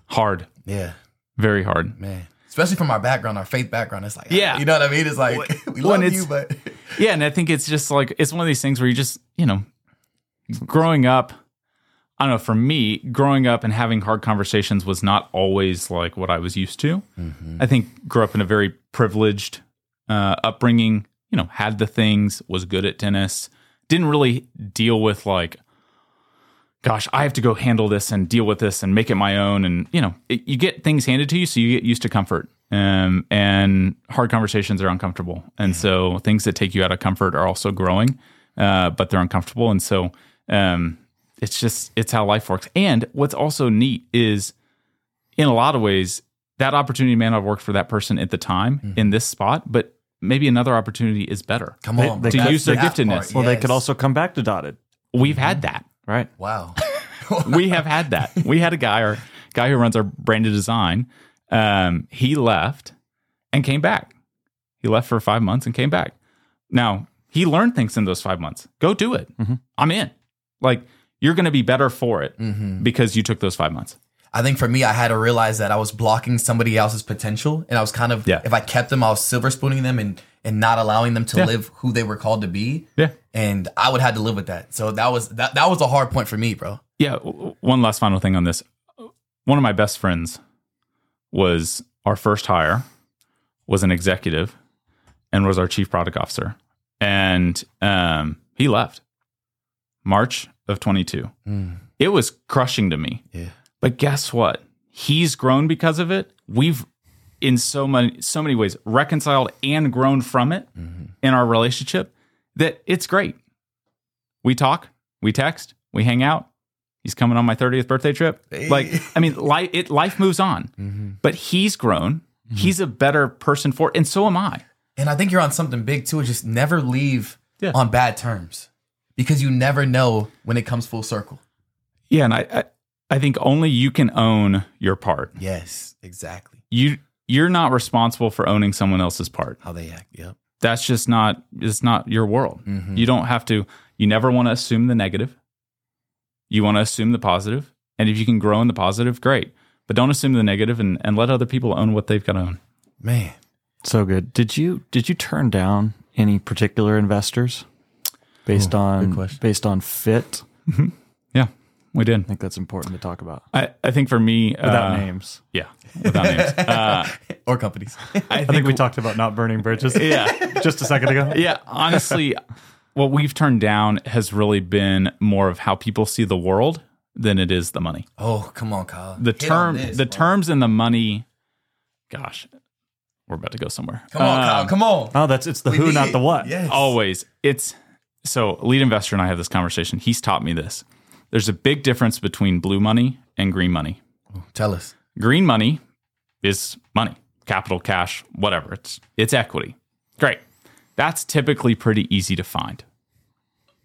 Hard. Yeah. Very hard. Man. Especially from our background, our faith background. It's like, yeah. You know what I mean? It's like, we love you, but. Yeah. And I think it's just like, it's one of these things where you just, you know, growing up, I don't know, for me, growing up and having hard conversations was not always like what I was used to. Mm-hmm. I think grew up in a very privileged uh, upbringing, you know, had the things, was good at tennis, didn't really deal with like, gosh, I have to go handle this and deal with this and make it my own. And, you know, it, you get things handed to you, so you get used to comfort. Um, and hard conversations are uncomfortable. And so things that take you out of comfort are also growing, uh, but they're uncomfortable. And so um, it's just, it's how life works. And what's also neat is, in a lot of ways, that opportunity may not have worked for that person at the time mm-hmm. in this spot, but maybe another opportunity is better. Come on. They, to use their giftedness. Part, yes. Well, they could also come back to Dottid. We've mm-hmm. had that. Right. Wow. We have had that. We had a guy, our guy who runs our branded design. Um, he left and came back. He left for five months and came back. Now, he learned things in those five months. Go do it. Mm-hmm. I'm in. Like, you're going to be better for it mm-hmm. because you took those five months. I think for me, I had to realize that I was blocking somebody else's potential. And I was kind of, yeah. if I kept them, I was silver spooning them and, and not allowing them to yeah. live who they were called to be. Yeah. And I would have to live with that. So that was, that, that was a hard point for me, bro. Yeah. One last final thing on this. One of my best friends was our first hire, was an executive, and was our chief product officer. And um, he left March of twenty-two. Mm. It was crushing to me. Yeah. But guess what? He's grown because of it. We've, in so many so many ways, reconciled and grown from it mm-hmm. in our relationship that it's great. We talk, we text, we hang out. He's coming on my thirtieth birthday trip. Hey. Like, I mean, life, it, life moves on. Mm-hmm. But he's grown. Mm-hmm. He's a better person for it, and so am I. And I think you're on something big, too. Just never leave yeah. on bad terms because you never know when it comes full circle. Yeah, and I... I I think only you can own your part. Yes, exactly. You you're not responsible for owning someone else's part. How they act. Yep. That's just not it's not your world. Mm-hmm. You don't have to. You never want to assume the negative. You want to assume the positive, and if you can grow in the positive, great. But don't assume the negative, and, and let other people own what they've got to own. Man, so good. Did you did you turn down any particular investors based Ooh, on based on fit? Mm-hmm. Yeah. We did. I think that's important to talk about. I, I think for me... Without uh, names. Yeah, without names. Uh, or companies. I think, I think we talked about not burning bridges yeah. just a second ago. Yeah, honestly, what we've turned down has really been more of how people see the world than it is the money. Oh, come on, Kyle. The, term, on this, the terms and the money... Gosh, we're about to go somewhere. Come on, um, Kyle, come on. Oh, that's it's the we who, not it. The what. Yes. Always. It's So lead investor and I have this conversation. He's taught me this. There's a big difference between blue money and green money. Tell us. Green money is money, capital, cash, whatever. It's it's equity. Great. That's typically pretty easy to find.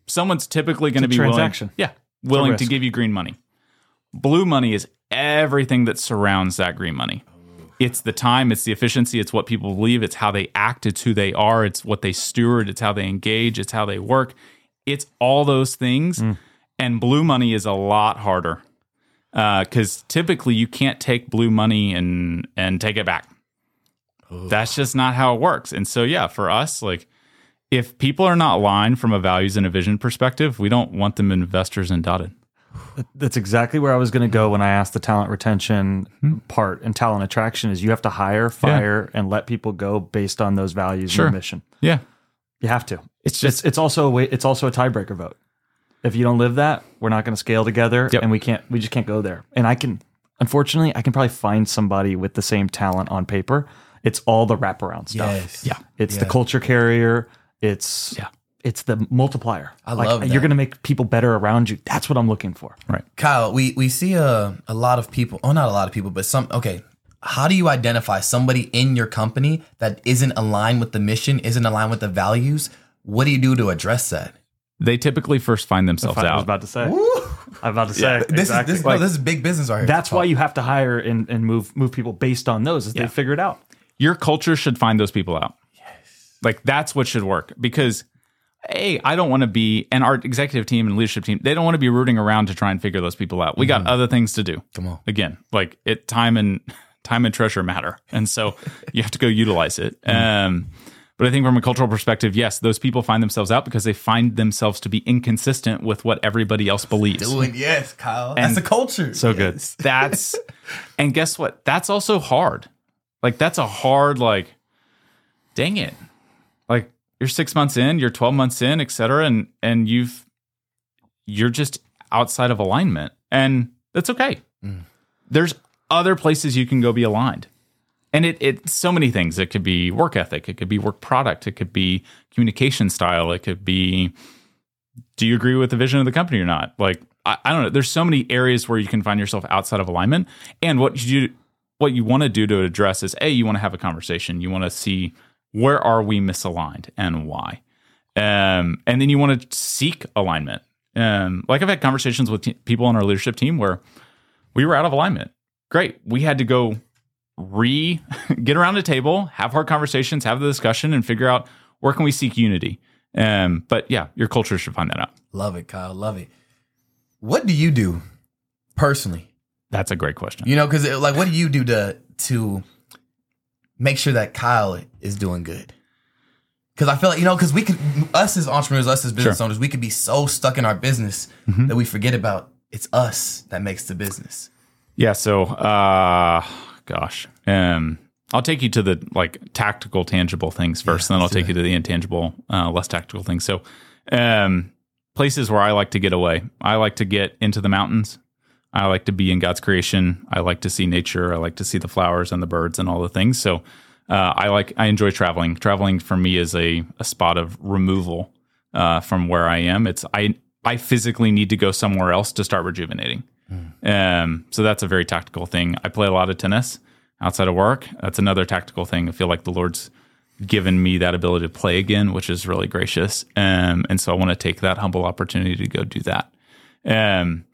Someone's typically going to be willing, yeah, willing to give you green money. Blue money is everything that surrounds that green money. It's the time, it's the efficiency, it's what people believe, it's how they act, it's who they are, it's what they steward, it's how they engage, it's how they work. It's all those things. Mm. And blue money is a lot harder because uh, typically you can't take blue money and, and take it back. Ugh. That's just not how it works. And so, yeah, for us, like if people are not aligned from a values and a vision perspective, we don't want them investors in Dottid. That's exactly where I was going to go when I asked the talent retention mm-hmm. part and talent attraction is you have to hire, fire, yeah. and let people go based on those values sure. and the mission. Yeah. You have to. It's just, it's, it's also a way, it's also a tiebreaker vote. If you don't live that, we're not going to scale together yep. and we can't, we just can't go there. And I can, unfortunately, I can probably find somebody with the same talent on paper. It's all the wraparound stuff. Yes. Yeah. It's yeah. the culture carrier. It's, yeah. It's the multiplier. I like, love that. You're going to make people better around you. That's what I'm looking for. Right. Kyle, we, we see a, a lot of people. Oh, not a lot of people, but some. Okay. How do you identify somebody in your company that isn't aligned with the mission, isn't aligned with the values? What do you do to address that? They typically first find themselves out. I was about to say. Woo! I'm about to say. Yeah, this, exactly. is, this, like, no, this is big business right here. That's why you have to hire and, and move move people based on those as yeah. they figure it out. Your culture should find those people out. Yes. Like that's what should work because... Hey, I don't want to be, and our executive team and leadership team, they don't want to be rooting around to try and figure those people out. We got mm-hmm. other things to do. Come on. Again, like it, time and time and treasure matter. And so you have to go utilize it. Mm-hmm. Um, but I think from a cultural perspective, yes, those people find themselves out because they find themselves to be inconsistent with what everybody else believes. Doing, yes, Kyle. And that's a culture. So yes. good. That's, and guess what? That's also hard. Like that's a hard, like, dang it. Like, you're six months in, you're twelve months in, et cetera, and, and you've, you're just outside of alignment. And that's okay. Mm. There's other places you can go be aligned. And it it's so many things. It could be work ethic. It could be work product. It could be communication style. It could be, do you agree with the vision of the company or not? Like, I, I don't know. There's so many areas where you can find yourself outside of alignment. And what you, what you want to do to address is, A, you want to have a conversation. You want to see... where are we misaligned and why? Um, and then you want to seek alignment. Um, like I've had conversations with te- people on our leadership team where we were out of alignment. Great. We had to go re get around the table, have hard conversations, have the discussion and figure out where can we seek unity. Um, but yeah, your culture should find that out. Love it, Kyle. Love it. What do you do personally? That's a great question. You know, because like, what do you do to, to, make sure that Kyle is doing good? Because I feel like, you know, because we could, us as entrepreneurs, us as business sure. owners, we could be so stuck in our business mm-hmm. that we forget about it's us that makes the business. Yeah. So, uh, gosh, um, I'll take you to the like tactical, tangible things first, yeah, and then I'll take it. you to the intangible, uh, less tactical things. So, um, places where I like to get away. I like to get into the mountains. I like to be in God's creation. I like to see nature. I like to see the flowers and the birds and all the things. So uh, I like I enjoy traveling. Traveling for me is a, a spot of removal uh, from where I am. It's I I physically need to go somewhere else to start rejuvenating. Mm. Um, so that's a very tactical thing. I play a lot of tennis outside of work. That's another tactical thing. I feel like the Lord's given me that ability to play again, which is really gracious. Um, and so I want to take that humble opportunity to go do that. Um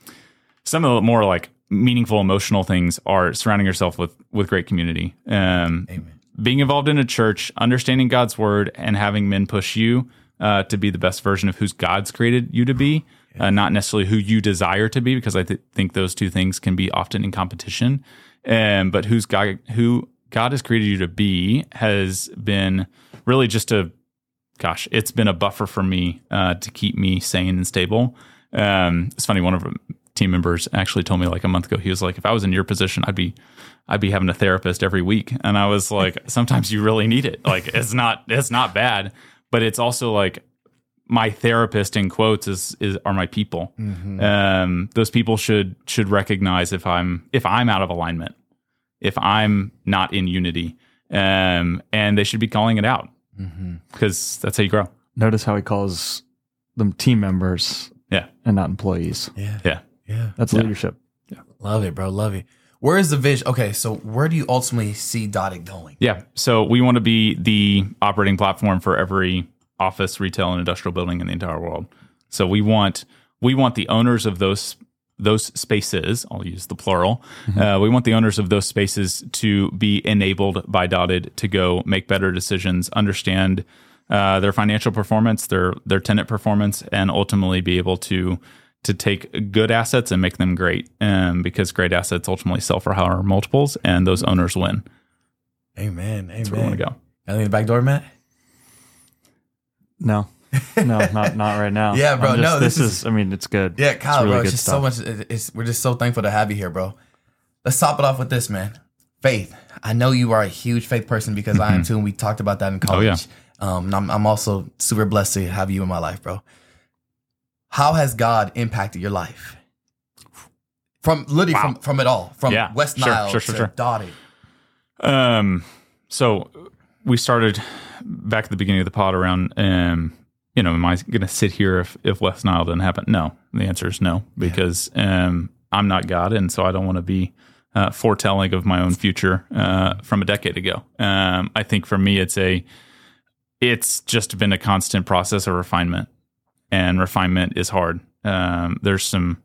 Some of the more like meaningful emotional things are surrounding yourself with with great community. Um, Amen. Being involved in a church, understanding God's word, and having men push you uh, to be the best version of who God's created you to be, yeah. uh, not necessarily who you desire to be, because I th- think those two things can be often in competition. Um, but who's God, who God has created you to be has been really just a, gosh, it's been a buffer for me uh, to keep me sane and stable. Um, it's funny, one of them, team members actually told me like a month ago, he was like, if I was in your position, I'd be, I'd be having a therapist every week. And I was like, sometimes you really need it. Like, it's not, it's not bad, but it's also like my therapist in quotes is, is, are my people. Mm-hmm. Um, those people should, should recognize if I'm, if I'm out of alignment, if I'm not in unity, um, and they should be calling it out because mm-hmm. that's how you grow. Notice how he calls them team members, yeah, and not employees. Yeah, yeah, yeah. That's yeah. leadership. Yeah, love it, bro. Love it. Where is the vision? Okay, so where do you ultimately see Dottid going? Yeah, so we want to be the operating platform for every office, retail, and industrial building in the entire world. So we want we want the owners of those those spaces. I'll use the plural. Mm-hmm. Uh, we want the owners of those spaces to be enabled by Dottid to go make better decisions, understand uh, their financial performance, their their tenant performance, and ultimately be able to. to take good assets and make them great, um, because great assets ultimately sell for higher multiples, and those owners win. Amen. Amen. That's where we want to go. Anything in the back door, Matt? No. No, not not right now. Yeah, bro. Just, no, this, this is, is, I mean, it's good. Yeah, Kyle, it's really bro, it's just stuff. so much. It's, we're just so thankful to have you here, bro. Let's top it off with this, man. Faith. I know you are a huge faith person because I am too, and we talked about that in college. Oh, yeah. Um, and I'm, I'm also super blessed to have you in my life, bro. How has God impacted your life? From literally wow. from, from it all, from yeah, West Nile sure, sure, sure, to sure. Dottid. Um, so we started back at the beginning of the pod around, um, you know, am I going to sit here if, if West Nile didn't happen? No, the answer is no, because yeah. um, I'm not God. And so I don't want to be uh, foretelling of my own future uh, from a decade ago. Um, I think for me, it's a, it's just been a constant process of refinement. And refinement is hard. Um, there's some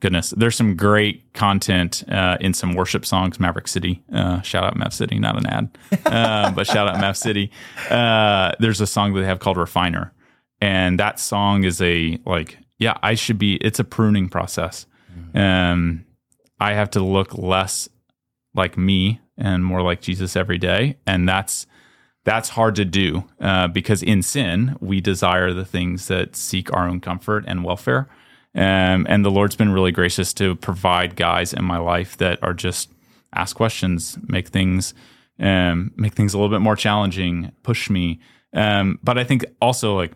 goodness. There's some great content uh, in some worship songs. Maverick City, uh, shout out Mav City, not an ad, uh, but shout out Mav City. Uh, there's a song that they have called "Refiner," and that song is a like, yeah, I should be. It's a pruning process. Mm-hmm. Um, I have to look less like me and more like Jesus every day, and that's. That's hard to do uh, because in sin, we desire the things that seek our own comfort and welfare. Um, and the Lord's been really gracious to provide guys in my life that are just ask questions, make things um, make things a little bit more challenging, push me. Um, but I think also like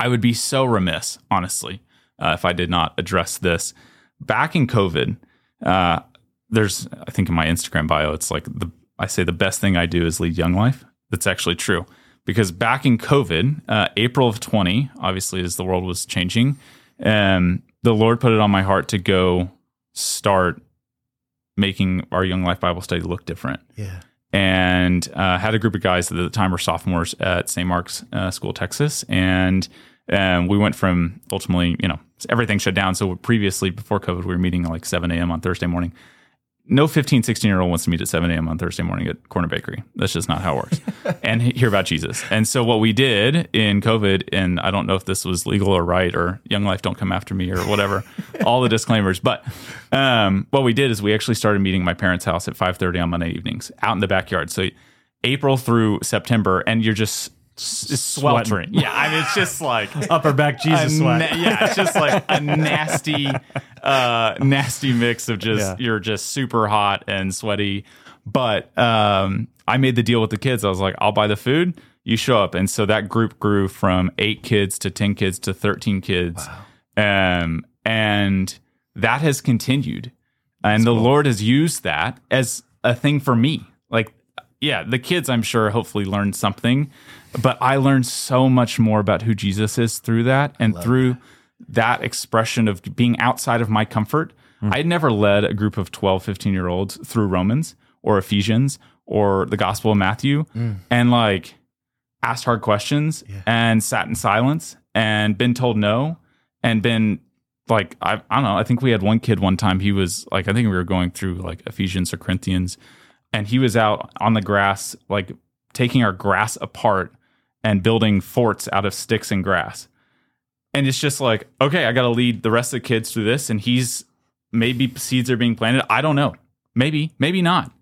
I would be so remiss, honestly, uh, if I did not address this. Back in COVID, uh, there's, I think in my Instagram bio, it's like the I say the best thing I do is lead Young Life. That's actually true, because back in COVID, uh, April of twenty, obviously as the world was changing, um, the Lord put it on my heart to go start making our Young Life Bible study look different. Yeah, and uh, had a group of guys that at the time were sophomores at Saint Mark's uh, School, Texas, and um, we went from ultimately, you know, everything shut down. So previously, before COVID, we were meeting at like seven a.m. on Thursday morning. No fifteen, sixteen-year-old wants to meet at seven a.m. on Thursday morning at Corner Bakery. That's just not how it works. And hear about Jesus. And so what we did in COVID, and I don't know if this was legal or right, or Young Life don't come after me or whatever, all the disclaimers. But um, what we did is we actually started meeting at my parents' house at five thirty on Monday evenings out in the backyard. So April through September, and you're just... It's sweltering. Yeah, I mean, it's just like... Upper back Jesus sweat. Na- yeah, it's just like a nasty, uh, nasty mix of just, yeah. You're just super hot and sweaty. But um, I made the deal with the kids. I was like, I'll buy the food, you show up. And so that group grew from eight kids to ten kids to thirteen kids. Wow. Um, and that has continued. And That's the cool. Lord has used that as a thing for me. Like, yeah, the kids, I'm sure, hopefully learned something. But I learned so much more about who Jesus is through that and through that. that expression of being outside of my comfort. Mm. I had never led a group of twelve, fifteen-year-olds through Romans or Ephesians or the Gospel of Matthew mm. and like asked hard questions yeah. and sat in silence and been told no and been like, I, I don't know, I think we had one kid one time. He was like, I think we were going through like Ephesians or Corinthians, and he was out on the grass like taking our grass apart and building forts out of sticks and grass. And it's just like, okay, I got to lead the rest of the kids through this. And he's, maybe seeds are being planted. I don't know. Maybe, maybe not.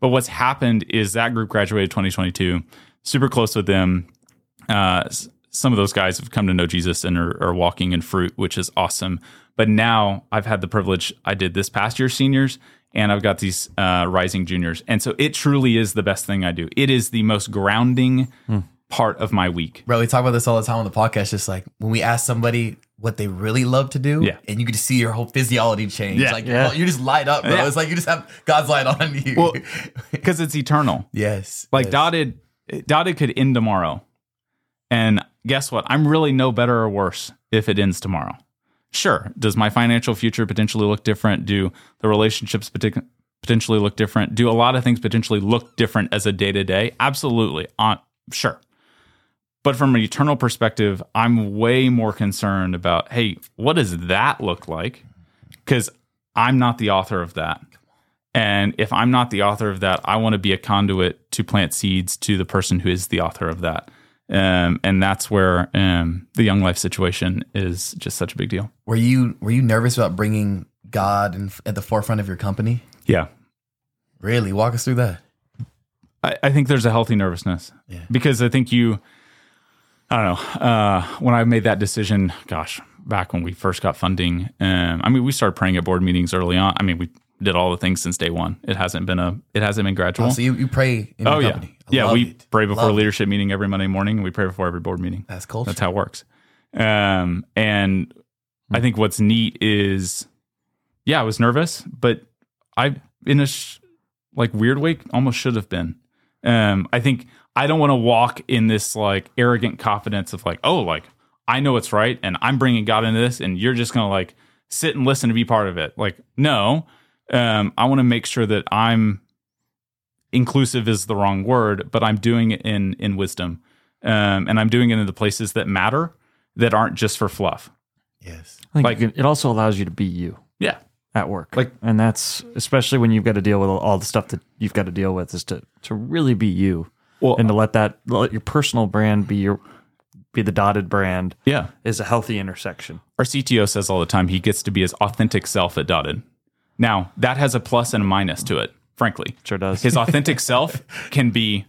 But what's happened is that group graduated twenty twenty-two, super close with them. Uh, some of those guys have come to know Jesus and are, are walking in fruit, which is awesome. But now I've had the privilege, I did this past year seniors, and I've got these uh, rising juniors. And so it truly is the best thing I do. It is the most grounding mm. part of my week. Bro, we talk about this all the time on the podcast. Just like when we ask somebody what they really love to do, yeah. and you can just see your whole physiology change. Yeah. Like yeah. you just light up, bro. Yeah. It's like you just have God's light on you. Well, because it's eternal. Yes. Like yes. Dottid, Dottid could end tomorrow. And guess what? I'm really no better or worse if it ends tomorrow. Sure. Does my financial future potentially look different? Do the relationships partic- potentially look different? Do a lot of things potentially look different as a day-to-day? Absolutely. On, sure. But from an eternal perspective, I'm way more concerned about, hey, what does that look like? Because I'm not the author of that. And if I'm not the author of that, I want to be a conduit to plant seeds to the person who is the author of that. Um, and that's where um, the Young Life situation is just such a big deal. Were you were you nervous about bringing God in, at the forefront of your company? Yeah. Really? Walk us through that. I, I think there's a healthy nervousness. Yeah. Because I think you, I don't know, uh, when I made that decision, gosh, back when we first got funding, um, I mean, we started praying at board meetings early on. I mean, we did all the things since day one. It hasn't been a, it hasn't been gradual. Oh, so you, you pray in your oh, company. Yeah. I yeah, we it. pray before love leadership it. meeting every Monday morning, and we pray before every board meeting. That's culture. That's how it works. Um, and mm-hmm. I think what's neat is, yeah, I was nervous, but I, in a sh- like weird way, almost should have been. Um, I think I don't want to walk in this like arrogant confidence of like, oh, like I know it's right, and I'm bringing God into this, and you're just gonna like sit and listen to be part of it. Like, no, um, I want to make sure that I'm. Inclusive is the wrong word, but I'm doing it in in wisdom, um, and I'm doing it in the places that matter, that aren't just for fluff. Yes, I think like it also allows you to be you. Yeah, at work, like, and that's especially when you've got to deal with all the stuff that you've got to deal with, is to to really be you, well, and to let that let your personal brand be your be the Dottid brand. Yeah, is a healthy intersection. Our C T O says all the time he gets to be his authentic self at Dottid. Now that has a plus and a minus to it. Frankly, sure does. His authentic self can be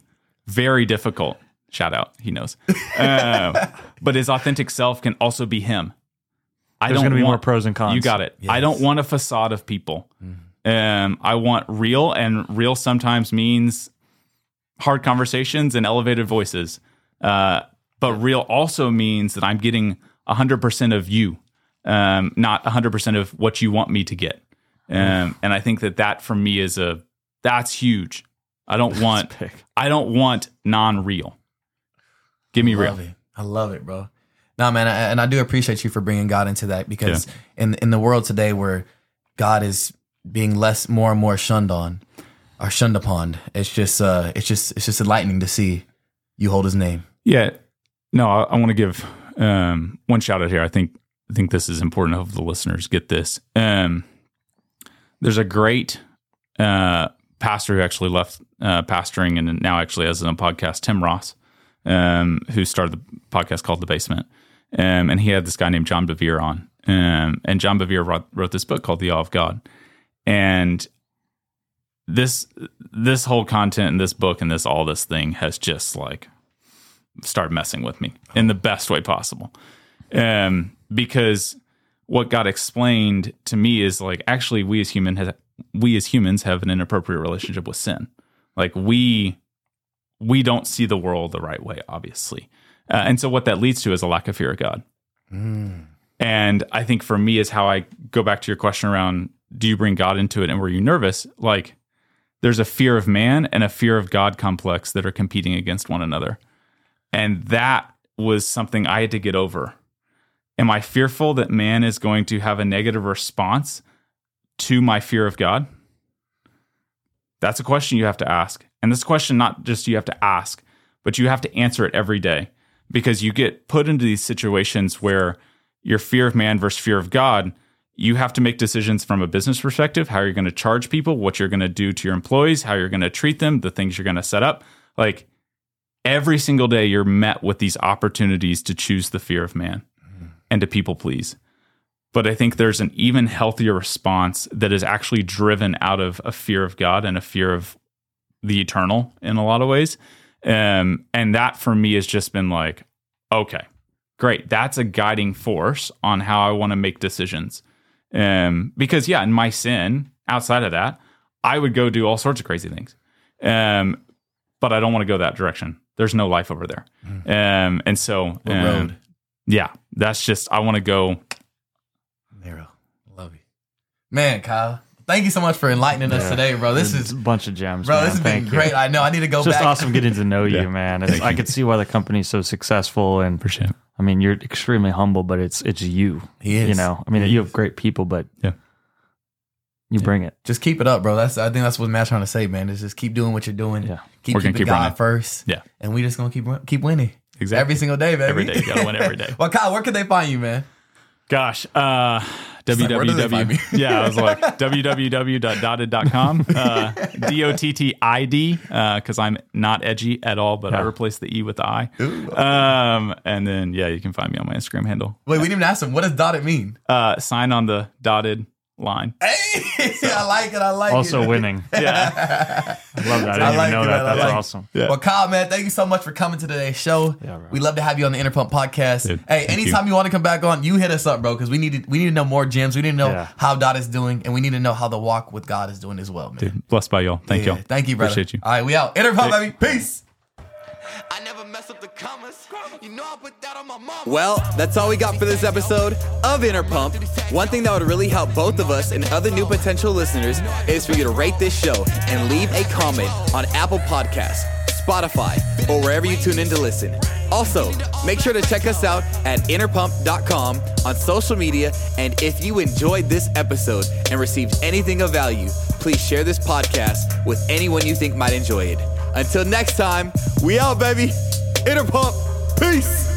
very difficult. Shout out, he knows. Uh, but his authentic self can also be him. I There's going to be want, more pros and cons. You got it. Yes. I don't want a facade of people. Mm-hmm. Um, I want real, and real sometimes means hard conversations and elevated voices. Uh, but real also means that I'm getting one hundred percent of you, um, not one hundred percent of what you want me to get. Um, and I think that that for me is a... That's huge. I don't want. I don't want non-real. Give me I love real. It. I love it, bro. No, man, I, and I do appreciate you for bringing God into that, because yeah. in in the world today where God is being less, more and more shunned on, or shunned upon, it's just, uh, it's just, it's just enlightening to see you hold His name. Yeah. No, I, I want to give um, one shout out here. I think I think this is important. I hope the listeners get this. Um, there's a great. Uh, pastor who actually left uh, pastoring and now actually has a podcast, Tim Ross, um, who started the podcast called The Basement. Um, and he had this guy named John Bevere on. Um, and John Bevere wrote, wrote this book called The Awe of God. And this this whole content and this book and this all this thing has just like started messing with me in the best way possible. Um, because what got explained to me is like, actually, we as human has... we as humans have an inappropriate relationship with sin. Like we, we don't see the world the right way, obviously. Uh, and so what that leads to is a lack of fear of God. Mm. And I think for me is how I go back to your question around, do you bring God into it? And were you nervous? Like there's a fear of man and a fear of God complex that are competing against one another. And that was something I had to get over. Am I fearful that man is going to have a negative response to my fear of God? That's a question you have to ask. And this question, not just you have to ask, but you have to answer it every day, because you get put into these situations where your fear of man versus fear of God, you have to make decisions from a business perspective, how you're going to charge people, what you're going to do to your employees, how you're going to treat them, the things you're going to set up. Like every single day you're met with these opportunities to choose the fear of man mm. and to people please. But I think there's an even healthier response that is actually driven out of a fear of God and a fear of the eternal in a lot of ways. Um, and that for me has just been like, okay, great. That's a guiding force on how I want to make decisions. Um, because yeah, in my sin, outside of that, I would go do all sorts of crazy things. Um, but I don't want to go that direction. There's no life over there. Mm. Um, and so, um, yeah, that's just, I want to go... Love you, man. Kyle, Thank you so much for enlightening yeah. us today, bro. This it's is a bunch of gems, bro. Man. This has Thank been great. You. I know. I need to go. It's just back. Awesome getting to know you, yeah. man. It's, I could see why the company's so successful, and for sure. I mean, you're extremely humble, but it's it's you. He is. You know, I mean, he you is. have great people, but yeah. You yeah. bring it. Just keep it up, bro. That's I think that's what Matt's trying to say, man. Is just keep doing what you're doing. Yeah. Keep We're keeping keep God running. first. Yeah. And we just gonna keep keep winning. Exactly. Every single day, baby. Every day. You gotta win every day. Well, Kyle, where can they find you, man? Gosh, uh, www. Like, yeah, I was like www dot dottid dot com, uh, D O T T I D, because uh, I'm not edgy at all, but yeah. I replaced the E with the I. Ooh, okay. Um, and then yeah, you can find me on my Instagram handle. Wait, we didn't even ask him. What does Dottid mean? Uh, sign on the Dottid line. Hey, so. I like it. I like also it. Also winning. Yeah, I love that. I didn't I like even know it, that. That's like awesome. Yeah. Well, Kyle, man, thank you so much for coming to today's show. Yeah, right. We love to have you on the Inner Pump podcast. Dude, hey, anytime you. you want to come back on, you hit us up, bro, because we need to, we need to know more gems. We need to know yeah. how Dot is doing, and we need to know how the walk with God is doing as well, man. Dude, blessed by y'all. Thank yeah, y'all. Thank you, brother. Appreciate you. All right, we out. Inner Pump, hey. baby. Peace. I never mess up the commas. You know I put that on my mom. Well, that's all we got for this episode of Inner Pump. One thing that would really help both of us and other new potential listeners is for you to rate this show and leave a comment on Apple Podcasts, Spotify, or wherever you tune in to listen. Also, make sure to check us out at inner pump dot com on social media. And if you enjoyed this episode and received anything of value, please share this podcast with anyone you think might enjoy it. Until next time, we out, baby. Inner Pump. Peace.